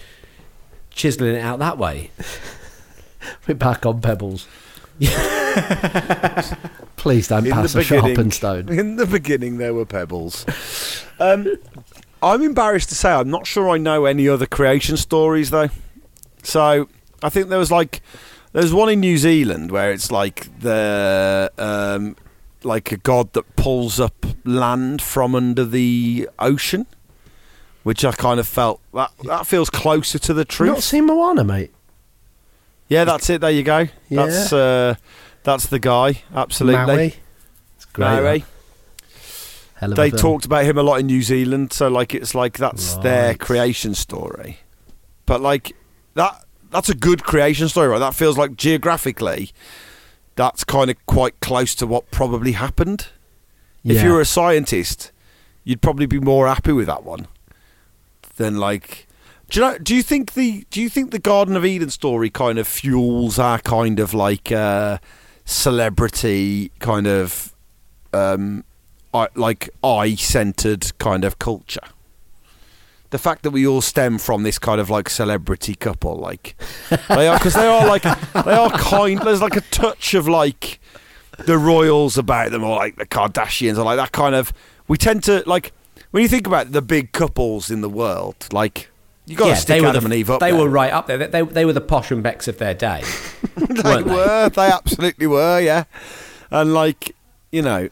chiseling it out that way. We're back on pebbles. Please don't in pass a sharpened stone. In the beginning, there were pebbles. Um. I'm embarrassed to say I'm not sure I know any other creation stories though. So I think there was like there's one in New Zealand where it's like the um, like a god that pulls up land from under the ocean, which I kind of felt that that feels closer to the truth. Not seen Moana, mate. Yeah, that's it. There you go. Yeah. That's uh, that's the guy. Absolutely, Maui. It's great. Maui. They them. talked about him a lot in New Zealand, so like it's like that's right. their creation story. But like that that's a good creation story, right? That feels like geographically that's kind of quite close to what probably happened. Yeah. If you were a scientist, you'd probably be more happy with that one than like do you know do you think the do you think the Garden of Eden story kind of fuels our kind of like uh, celebrity kind of um I, like I-centered kind of culture? the fact that we all stem from this kind of like celebrity couple, like they are, because they are like they are kind. There's like a touch of like the royals about them, or like the Kardashians, or like that kind of. We tend to like when you think about the big couples in the world, like you got to yeah, stick Adam the, and Eve up. They there. were right up there. They, they they were the Posh and Becks of their day. they weren't were. They? they absolutely were. Yeah, and like you know,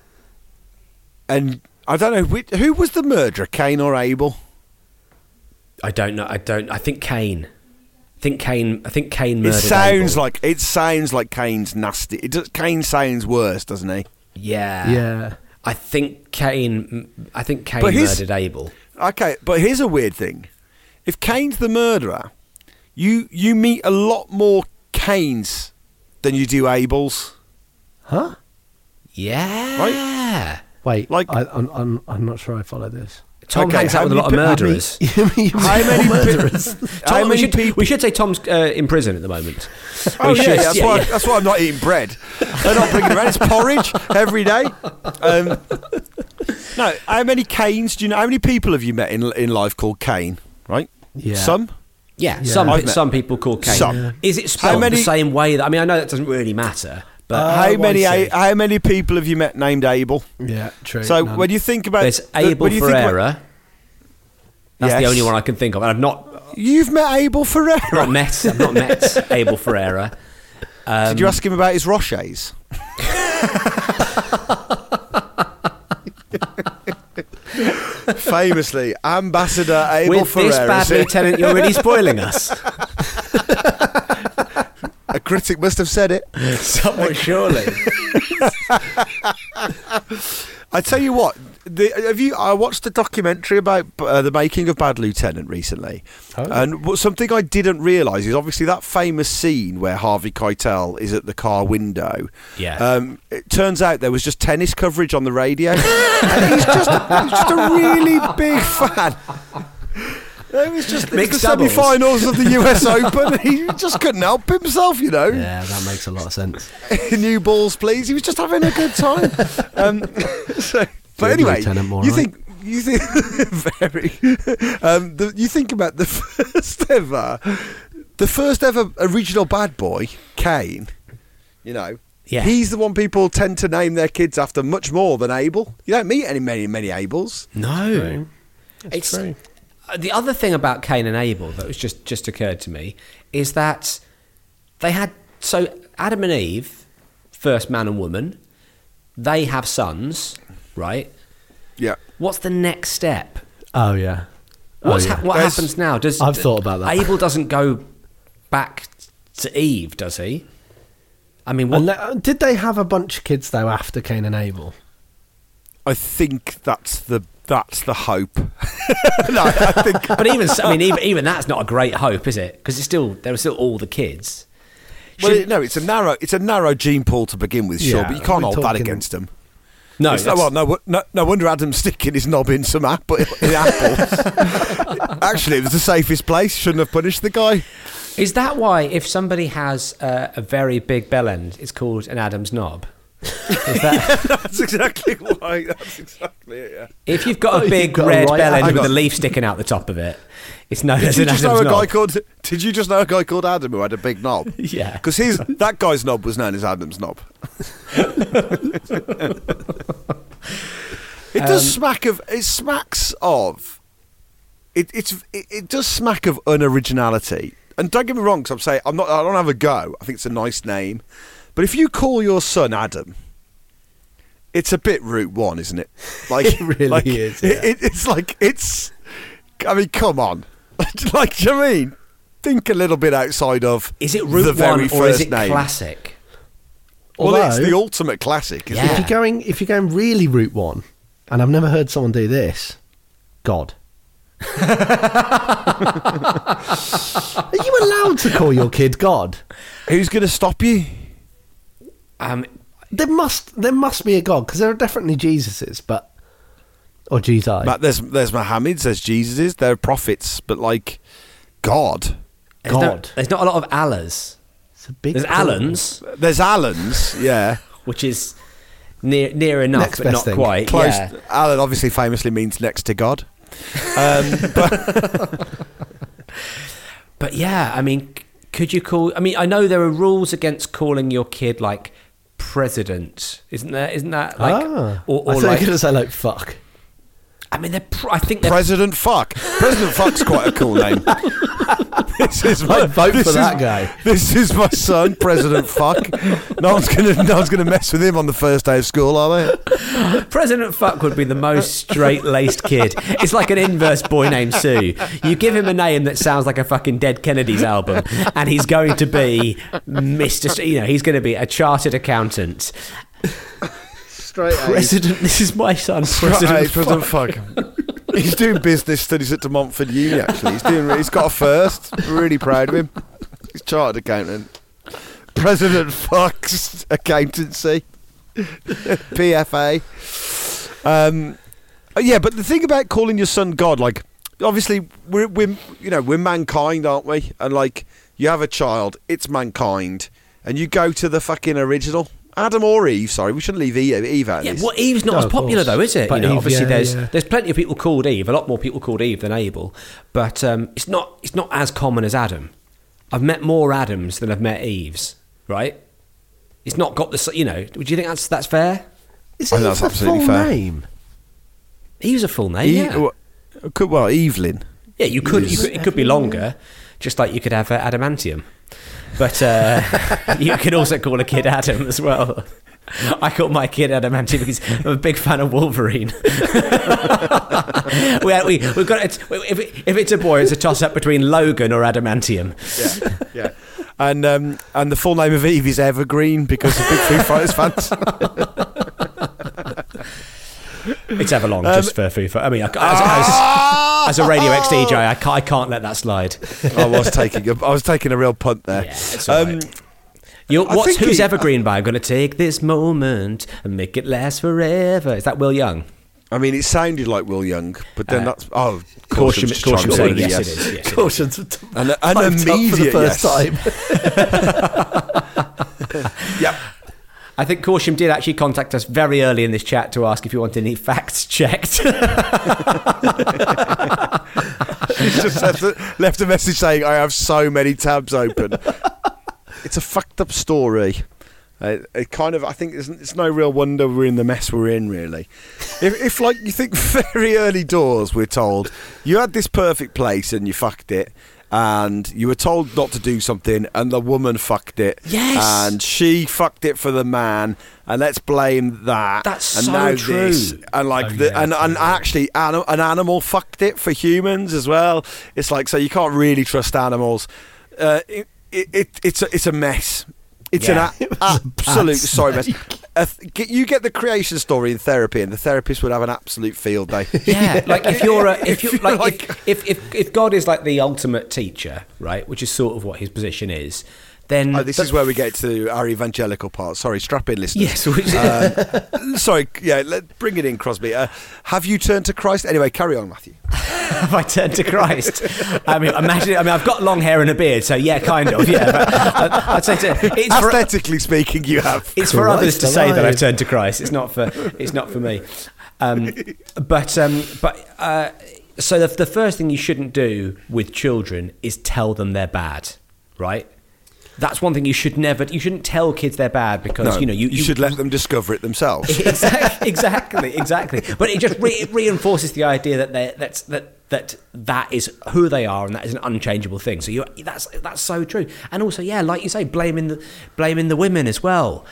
and I don't know which, who was the murderer, Cain or Abel. I don't know. I don't. I think Cain. I think Cain. I think Cain murdered. It sounds Abel. like it sounds like Cain's nasty. It does, Cain sounds worse, doesn't he? Yeah. Yeah. I think Cain. I think Cain murdered Abel. Okay, but here's a weird thing: if Cain's the murderer, you you meet a lot more Cains than you do Abels. Huh? Yeah. Right. Wait. Like I, I'm, I'm. I'm not sure I follow this. Tom okay, hangs out with a lot pe- of murderers. How many, how many murderers? Tom, how many we, should, people? we should say Tom's uh, in prison at the moment. Oh yeah, should, yeah, that's, yeah, why, yeah. that's why I'm not eating bread. They're not bringing bread. It's porridge every day. Um, no, how many Cains do you know? How many people have you met in in life called Cain? Right? Yeah. Some. Yeah. yeah. Some. I've some met. people called Cain. Some. Yeah. Is it spelled many, the same way? That I mean, I know that doesn't really matter. But uh, how many how many people have you met named Abel? Yeah, true. So none. when you think about there's Abel the, Ferreira. About, that's yes. the only one I can think of, and I've not. You've met Abel Ferreira. I've not met. I've not met Abel Ferreira. Um, Did you ask him about his rochets? Famously, Ambassador Abel With Ferreira. With this bad lieutenant, you're really spoiling us. A critic must have said it. Someone surely. I tell you what, the, have you? I watched a documentary about uh, the making of Bad Lieutenant recently, oh. and something I didn't realise is obviously that famous scene where Harvey Keitel is at the car window. Yeah. Um, it turns out there was just tennis coverage on the radio, and he's just, he's just a really big fan. It was just the semi-finals of the U S Open. He just couldn't help himself, you know. Yeah, that makes a lot of sense. New balls, please. He was just having a good time. Um, so, but anyway, you think you think very. Um, the, you think about the first ever, the first ever original bad boy, Cain. You know, yeah. he's the one people tend to name their kids after much more than Abel. You don't meet any many many Abels. No, That's it's. True. The other thing about Cain and Abel that was just, just occurred to me is that they had... So Adam and Eve, first man and woman, they have sons, right? Yeah. What's the next step? Oh, yeah. Oh, What's yeah. Ha- what There's, happens now? Does, I've thought about that. Abel doesn't go back to Eve, does he? I mean, what... Unless, did they have a bunch of kids, though, after Cain and Abel? I think that's the... That's the hope. no, I think. But even, I mean, even, even that's not a great hope, is it? Because it's still there are still all the kids. Should, well, it, no, it's a narrow, it's a narrow gene pool to begin with, sure. Yeah, but you can't hold that against them. No, it's no, well, no, no, no wonder Adam's sticking his knob in some apple. In apples. Actually, it was the safest place. Shouldn't have punished the guy. Is that why, if somebody has uh, a very big bell end, it's called an Adam's knob? That... yeah, that's exactly why that's exactly it yeah. If you've got oh, a big got red right bell end with got... a leaf sticking out the top of it, it's known as an Adam's knob. Called, did you just know a guy called Adam who had a big knob? Yeah, because he's that guy's knob was known as Adam's knob. It does um, smack of it smacks of it it's it, it does smack of unoriginality, and don't get me wrong, because I'm saying I'm not I don't have a go I think it's a nice name. But if you call your son Adam, it's a bit route one, isn't it? Like, it really like, is. Yeah. It, it, it's like, it's, I mean, come on. Like, do you know what I mean? Think a little bit outside of is it route the very one, first or is it name. Classic? Well, Although, it's the ultimate classic, isn't yeah. it? If you're, going, if you're going really route one, and I've never heard someone do this, God. Are you allowed to call your kid God? Who's going to stop you? Um, there must there must be a God, because there are definitely Jesuses, but or Jesus. But there's there's Mohammeds, there's Jesuses, there are prophets, but like God, there's God. No, there's not a lot of Allahs. It's a big. There's Allans. There's Allans. Yeah, which is near near enough, next but not thing. Quite. Close. Yeah. Alan obviously famously means next to God. Um, but, but yeah, I mean, could you call... I mean, I know there are rules against calling your kid, like, president. Isn't there? Isn't that, like... Ah, or, or I thought like, you were going to say, like, fuck. I mean, they're... Pr- I think they're... President Fuck. President Fuck's quite a cool name. This is my... vote for that guy. This is my son, President Fuck. No one's gonna, no one's gonna mess with him on the first day of school, are they? President Fuck would be the most straight-laced kid. It's like an inverse boy named Sue. You give him a name that sounds like a fucking Dead Kennedys album, and he's going to be Mister St- you know, he's going to be a chartered accountant. Straight President, A's. This is my son, President, President Fuck. Fuck. He's doing business studies at De Montfort Uni, actually. He's doing. He's got a first. We're really proud of him. He's chartered accountant. President Fuck's accountancy. P F A. Um, yeah, but the thing about calling your son God, like, obviously, we're, we're, you know, we're mankind, aren't we? And, like, you have a child, it's mankind, and you go to the fucking original. Adam or Eve, sorry, we shouldn't leave Eve, Eve out. Yeah, well, Eve's not no, as popular though, is it? But you know, Eve, obviously yeah, there's yeah. there's plenty of people called Eve, a lot more people called Eve than Abel, but um, it's not it's not as common as Adam. I've met more Adams than I've met Eves, right? It's not got the, you know. Do you think that's that's fair? Is it a full fair. name? Eve's a full name. Eve, yeah. Well, could, well, Evelyn. Yeah, you could, you could. It could be longer, just like you could have uh, Adamantium. But uh, you could also call a kid Adam as well. I call my kid Adamantium because I'm a big fan of Wolverine. we, we, we've got it's, if, it, if it's a boy, it's a toss-up between Logan or Adamantium. Yeah, yeah. And um, and the full name of Eve is Evergreen because of big Foo Fighters fans. It's Everlong, um, just for Foo Fighters. I mean, I, as, ah! as, as a Radio X D J, I can't, I can't let that slide. I was taking, a, I was taking a real punt there. Yeah, um, right. You're, what's who's he, Evergreen by? I'm going to take this moment and make it last forever. Is that Will Young? I mean, it sounded like Will Young, but then uh, that's oh, Corsham, Corsham, Corsham yes, yes, it is. Yes, Corsham, and an immediate for the first yes. time. Yep. I think Corsham did actually contact us very early in this chat to ask if you wanted any facts checked. She's just left a, left a message saying, I have so many tabs open. It's a fucked up story. Uh, it kind of, I think it's, it's no real wonder we're in the mess we're in, really. If, if, like, you think very early doors, we're told, you had this perfect place and you fucked it. And you were told not to do something, and the woman fucked it. Yes. And she fucked it for the man, and let's blame that. That's and so now true. This, and like, oh, the, yeah, and, and actually, an, an animal fucked it for humans as well. It's like, so you can't really trust animals. Uh, it, it, it it's a, it's a mess. It's yeah. an a, absolute sorry mess. Uh, you get the creation story in therapy, and the therapist would have an absolute field day. Yeah, like if you're, a, if, you're if you're like, like if, if, if if God is like the ultimate teacher, right, which is sort of what his position is, then oh, this is where we get to our evangelical part. Sorry, strap in, listeners. Yes, which, um, sorry, yeah, let, bring it in, Crosby. Uh, have you turned to Christ? Anyway, carry on, Matthew. Have I turned to Christ? I mean, imagine. I mean, I've got long hair and a beard, so yeah, kind of. Yeah, but I'd say to, it's aesthetically for, speaking, you have. It's for Christ others to alive. Say that I've turned to Christ. It's not for. It's not for me. Um, but um, but uh, so the, the first thing you shouldn't do with children is tell them they're bad, right? That's one thing you should never. You shouldn't tell kids they're bad because no, you know you, you. You should let them discover it themselves. exactly, exactly, exactly. But it just re- it reinforces the idea that they that's that that that is who they are and that is an unchangeable thing. So you that's that's so true. And also, yeah, like you say, blaming the blaming the women as well.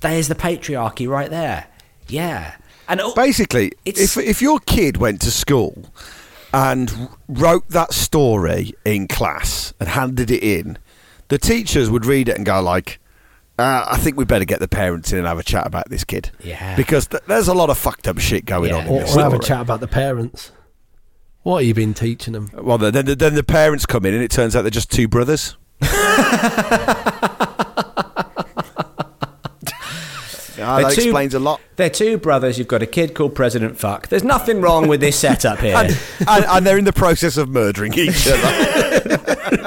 There's the patriarchy right there. Yeah, and basically, if if your kid went to school and wrote that story in class and handed it in. The teachers would read it and go like, uh, I think we better get the parents in and have a chat about this kid. Yeah. Because th- there's a lot of fucked up shit going yeah. on in or, this story. Or have a chat about the parents. What have you been teaching them? Well, then, then, then the parents come in and it turns out they're just two brothers. Ah, that two, explains a lot. They're two brothers. You've got a kid called President Fuck. There's nothing wrong with this setup here. and, and, and they're in the process of murdering each other.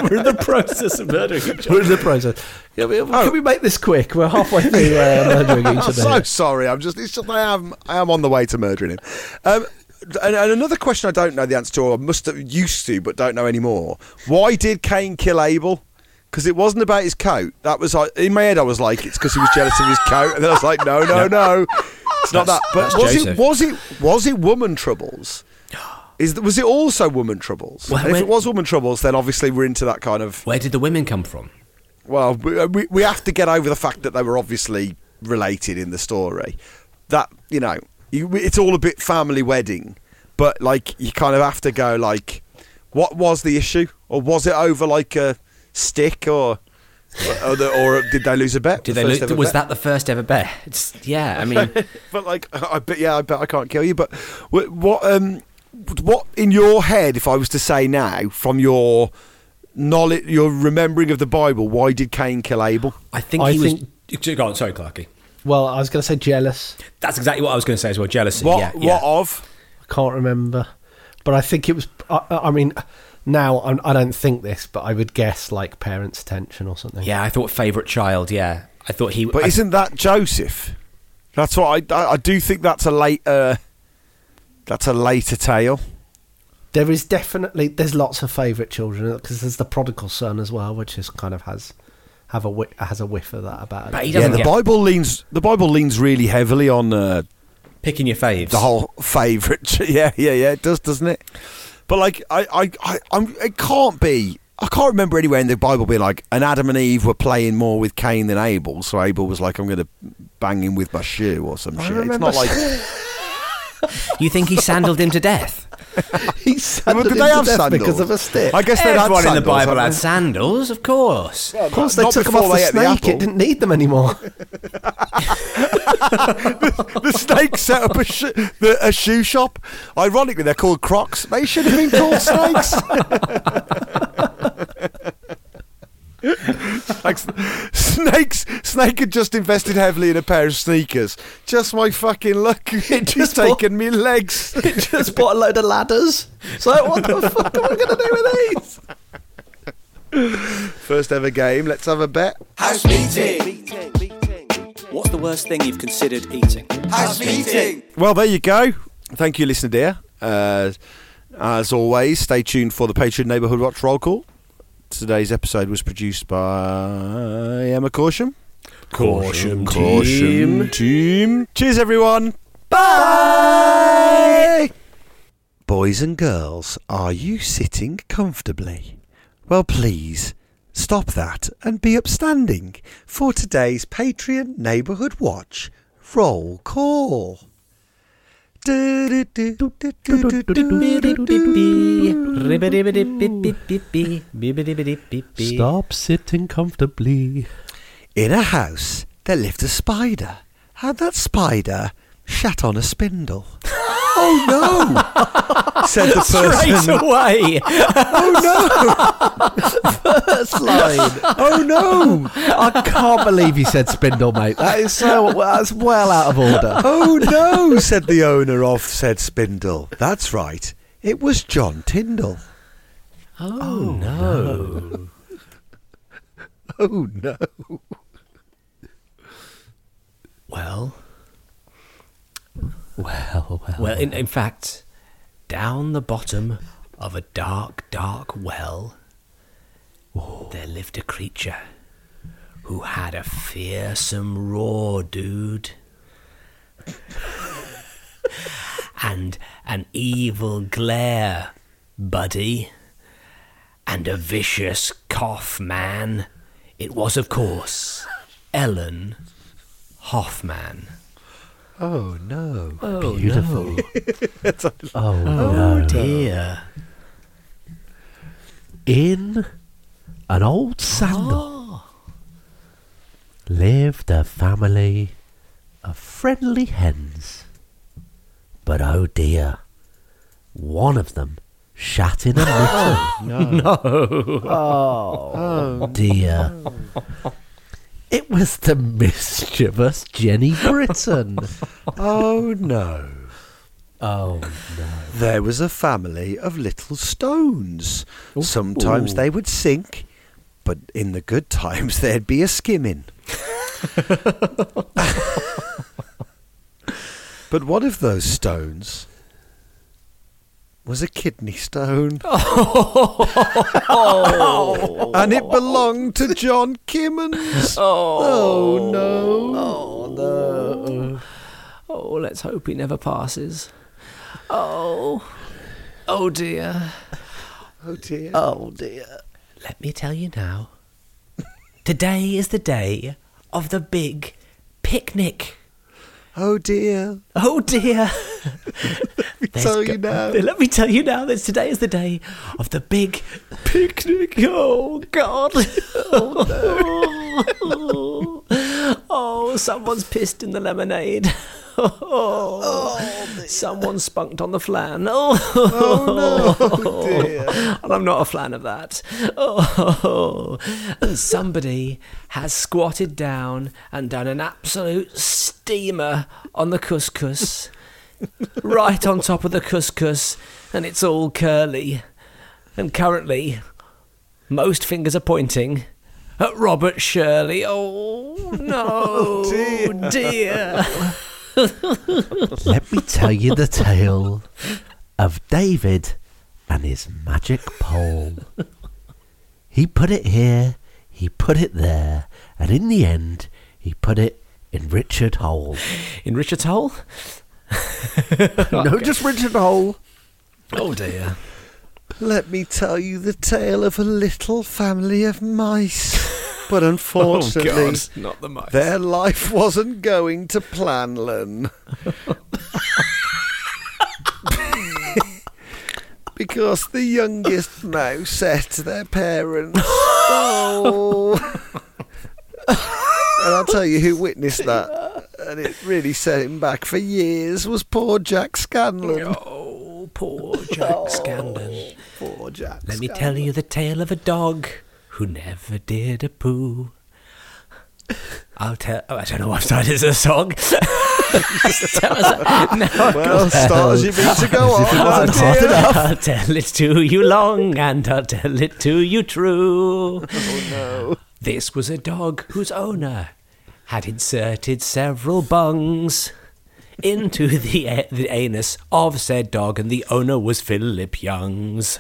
We're in the process of murdering each other. We're in the process. Yeah, we, oh. Can we make this quick? We're halfway through uh, murdering each other. I'm so sorry. I'm just. It's just I am. I am on the way to murdering him. Um, and another question I don't know the answer to, or must have used to, but don't know anymore. Why did Cain kill Abel? Because it wasn't about his coat. That was like, in my head, I was like, it's because he was jealous of his coat, and then I was like, no, no, no, it's not that. But was it, was it, was it woman troubles? Is was it also woman troubles? Well, and if it was woman troubles, then obviously we're into that kind of. Where did the women come from? Well, we we have to get over the fact that they were obviously related in the story. That, you know, it's all a bit family wedding, but like you kind of have to go like, what was the issue, or was it over like a stick, or or, the, or did they lose a bet? Did the they lose? Was bet? That the first ever bet? It's, yeah, I mean, but like, I bet yeah, I bet I can't kill you. But what um. What in your head, if I was to say now, from your knowledge, your remembering of the Bible, why did Cain kill Abel? I think I he think, was. Go on, sorry, Clarky. Well, I was going to say jealous. That's exactly what I was going to say as well. Jealousy. What? Yeah, yeah. What of? I can't remember, but I think it was. I, I mean, now I'm, I don't think this, but I would guess like parents' attention or something. Yeah, I thought favourite child. Yeah, I thought he. But I, isn't that Joseph? That's what I. I, I do think that's a late. Uh, That's a later tale. There is definitely there's lots of favourite children, because there's the prodigal son as well, which is kind of has have a whiff, has a whiff of that about it. But he doesn't yeah, the get... Bible leans the Bible leans really heavily on uh, picking your faves. The whole favourite, yeah, yeah, yeah, it does, doesn't it? But like, I, I, I, I'm, it can't be. I can't remember anywhere in the Bible being like, and Adam and Eve were playing more with Cain than Abel, so Abel was like, I'm going to bang him with my shoe or some I shit. It's not like. You think he sandaled him to death? He sandaled well, did him they have to death sandals? Because of a stick. I guess everyone in the Bible had sandals, of course. Yeah, of course, they took them off the snake. The it didn't need them anymore. the, the snake set up a, sho- the, a shoe shop. Ironically, they're called Crocs. They should have been called snakes. Like, snakes snake had just invested heavily in a pair of sneakers. Just my fucking luck. It just taken me legs. It just bought a load of ladders. It's like, what the fuck am I going to do with these? First ever game. Let's have a bet. House meeting. What's the worst thing you've considered eating? House meeting. Well, there you go. Thank you, listener dear. Uh, as always, stay tuned for the Patreon Neighbourhood Watch Roll Call. Today's episode was produced by Emma Corsham. Corsham, Corsham team. team. Cheers, everyone. Bye. Boys and girls, are you sitting comfortably? Well, please stop that and be upstanding for today's Patreon Neighbourhood Watch Roll Call. Stop sitting comfortably. In a house, there lived a spider, and that spider shat on a spindle. Oh no! Said the person. Straight away! Oh no! First line. Oh no! I can't believe he said spindle, mate. That is so. That's well out of order. Oh no! Said the owner of said spindle. That's right. It was John Tyndall. Oh, oh no! Oh no! Well. Well, well, well. In, in fact, down the bottom of a dark, dark well, Whoa. There lived a creature who had a fearsome roar, dude, and an evil glare, buddy, and a vicious cough, man. It was, of course, Ellen Hoffman. Oh no! Oh, beautiful! No. oh, oh no. Dear! In an old sandal oh. lived a family of friendly hens, but oh dear, one of them shat in a litter. Oh, no! no. Oh. oh dear! Oh. It was the mischievous Jenny Britton. Oh, no. Oh, no. There was a family of little stones. Ooh. Sometimes Ooh. They would sink, but in the good times there'd be a skimming. But one of those stones was a kidney stone. Oh. And it belonged to John Kimmons. Oh, oh no. Oh, no. Oh, let's hope he never passes. Oh. Oh, dear. Oh, dear. Oh, dear. Let me tell you now. Today is the day of the big picnic. Oh, dear. Oh, dear. Let me tell you now. Let me tell you now. This today is the day of the big picnic. Oh, God. Oh, no. Oh, someone's pissed in the lemonade. Oh, oh, someone spunked on the flan. Oh, oh no, dear. And I'm not a fan of that. Oh, and somebody has squatted down and done an absolute steamer on the couscous, right on top of the couscous, and it's all curly. And currently, most fingers are pointing at Robert Shirley. Oh, no, oh, dear. dear. Let me tell you the tale of David and his magic pole. He put it here, he put it there, and in the end, he put it in Richard Hole. In Richard Hole? No, just Richard Hole. Oh, dear. Let me tell you the tale of a little family of mice. But unfortunately, oh God, not the mice. Their life wasn't going to Planlan. Because the youngest mouse set their parents. Oh. And I'll tell you who witnessed that, and it really set him back for years, was poor Jack Scanlan. Oh, poor Jack oh, Scanlan. Poor Jack Let Scanlan. me tell you the tale of a dog who never did a poo. I'll tell... Oh, I don't know what I've started as a song. no, well, start as you mean to go on. I'll, tell, I'll tell it to you long and I'll tell it to you true. Oh, no. This was a dog whose owner had inserted several bungs into the, a- the anus of said dog, and the owner was Philip Youngs.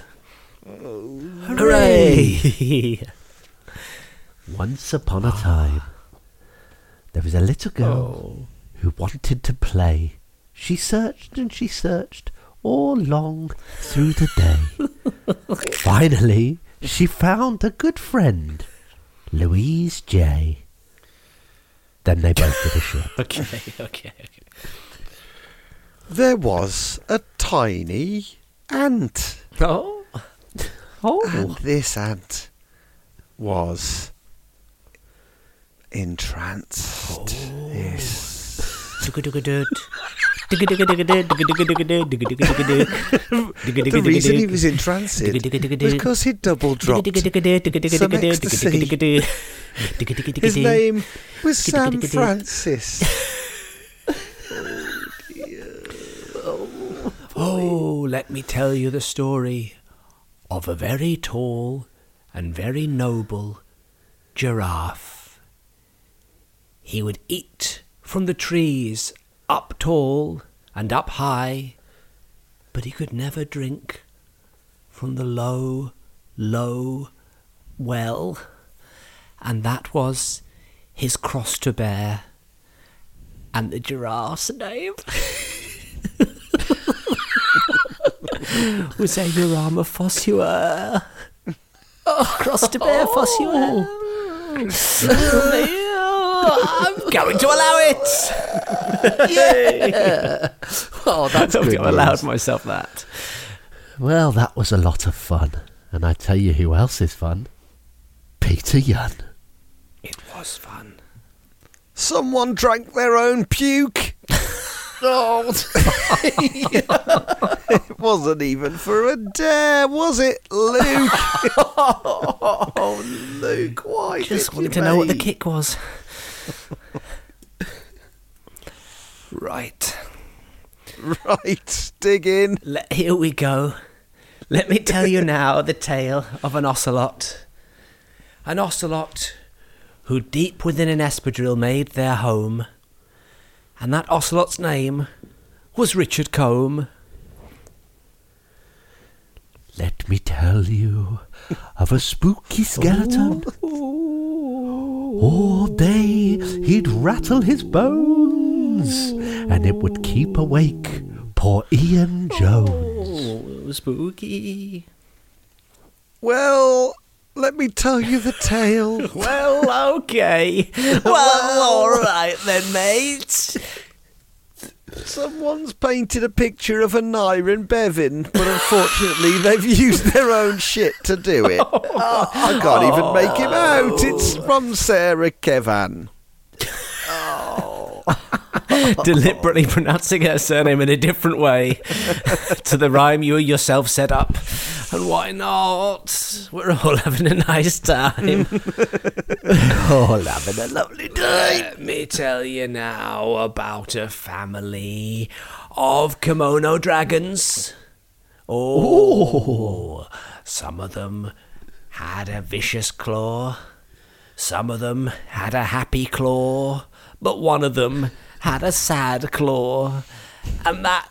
Oh, hooray! Once upon a time, there was a little girl oh. who wanted to play. She searched and she searched all long through the day. Finally, she found a good friend, Louise J. Then they both did a shit. Okay, okay, okay. There was a tiny ant. Oh. Oh. And this ant was entranced. Oh. Yes. The reason he was entranced was because he double dropped some ecstasy. His name was Sam Francis. Oh, dear. Oh, oh, let me tell you the story of a very tall and very noble giraffe. He would eat from the trees up tall and up high, but he could never drink from the low, low well, and that was his cross to bear, and the giraffe's name was a Urama Fosuer. Oh, cross to bear Fosuer. Oh, I'm going to allow it. Yeah. Oh, that's good. I allowed myself that. Well, that was a lot of fun. And I tell you who else is fun. Peter Young. It was fun. Someone drank their own puke. Oh, it wasn't even for a dare, was it, Luke? Oh, Luke, why? Just did wanted you to mate? know what the kick was. Right, right, dig in. Let, here we go. Let me tell you now the tale of an ocelot, an ocelot who deep within an espadrille made their home. And that ocelot's name was Richard Combe. Let me tell you of a spooky skeleton. All day he'd rattle his bones, and it would keep awake poor Ian Jones. Oh, spooky. Well, let me tell you the tale. Well, okay. Well, well, all right then, mate. Someone's painted a picture of Anira and Bevin, but unfortunately they've used their own shit to do it. Oh, I can't even make him out. It's from Sarah Kevan. Oh. Deliberately pronouncing her surname in a different way to the rhyme you yourself set up. And why not? We're all having a nice time. All having a lovely day. Let me tell you now about a family of kimono dragons. Oh, ooh. Some of them had a vicious claw. Some of them had a happy claw. But one of them had a sad claw. And that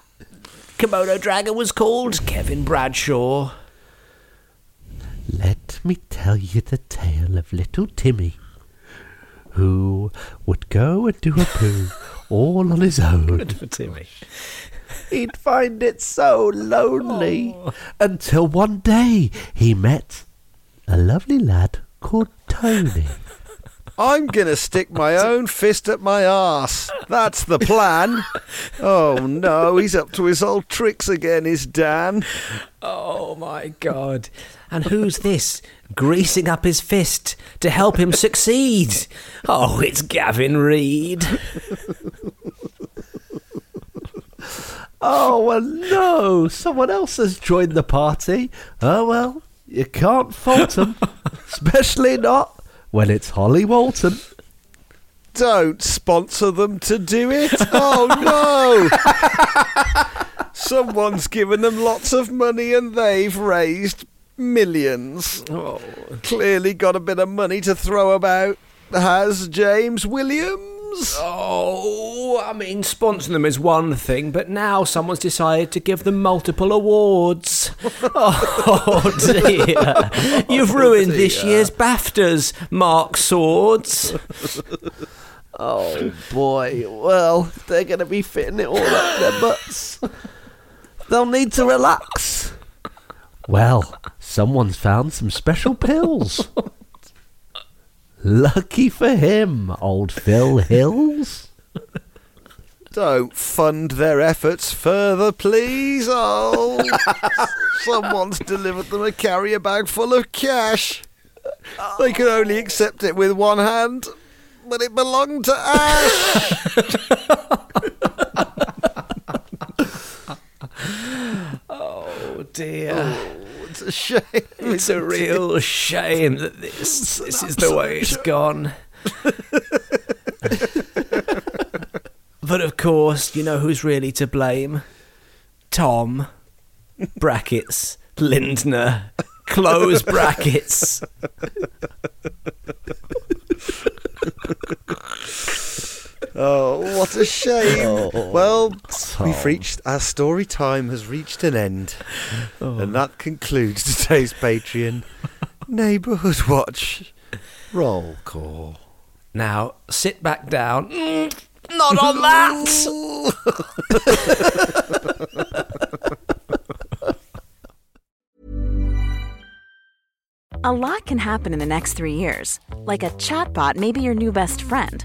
kimono dragon was called Kevin Bradshaw. Let me tell you the tale of little Timmy, who would go and do a poo all on his own. Good for Timmy. He'd find it so lonely, oh. until one day he met a lovely lad called Tony. I'm going to stick my own fist at my arse. That's the plan. Oh, no, he's up to his old tricks again, is Dan. Oh, my God. And who's this greasing up his fist to help him succeed? Oh, it's Gavin Reid. Oh, well, no. Someone else has joined the party. Oh, well, you can't fault them, especially not when it's Holly Walton. Don't sponsor them to do it. Oh, no. Someone's given them lots of money and they've raised millions. Oh. Clearly got a bit of money to throw about. Has James Williams? Oh, I mean, sponsoring them is one thing, but now someone's decided to give them multiple awards. Oh, dear. You've ruined oh, dear. this year's BAFTAs, Mark Swords. Oh, boy. Well, they're going to be fitting it all up their butts. They'll need to relax. Well, someone's found some special pills. Lucky for him, old Phil Hills. Don't fund their efforts further, please. Oh, someone's delivered them a carrier bag full of cash. They can only accept it with one hand, but it belonged to Ash. Oh, dear. Oh, it's a shame. It's a real it? shame that this, this is the way it's gone. But, of course, you know who's really to blame? Tom, brackets, Lindner, close brackets. Oh, what a shame. Oh, well, Tom. we've reached our story time has reached an end. Oh. And that concludes today's Patreon Neighbourhood Watch roll call. Now, sit back down. Mm, not on that! A lot can happen in the next three years. Like a chatbot may be your new best friend.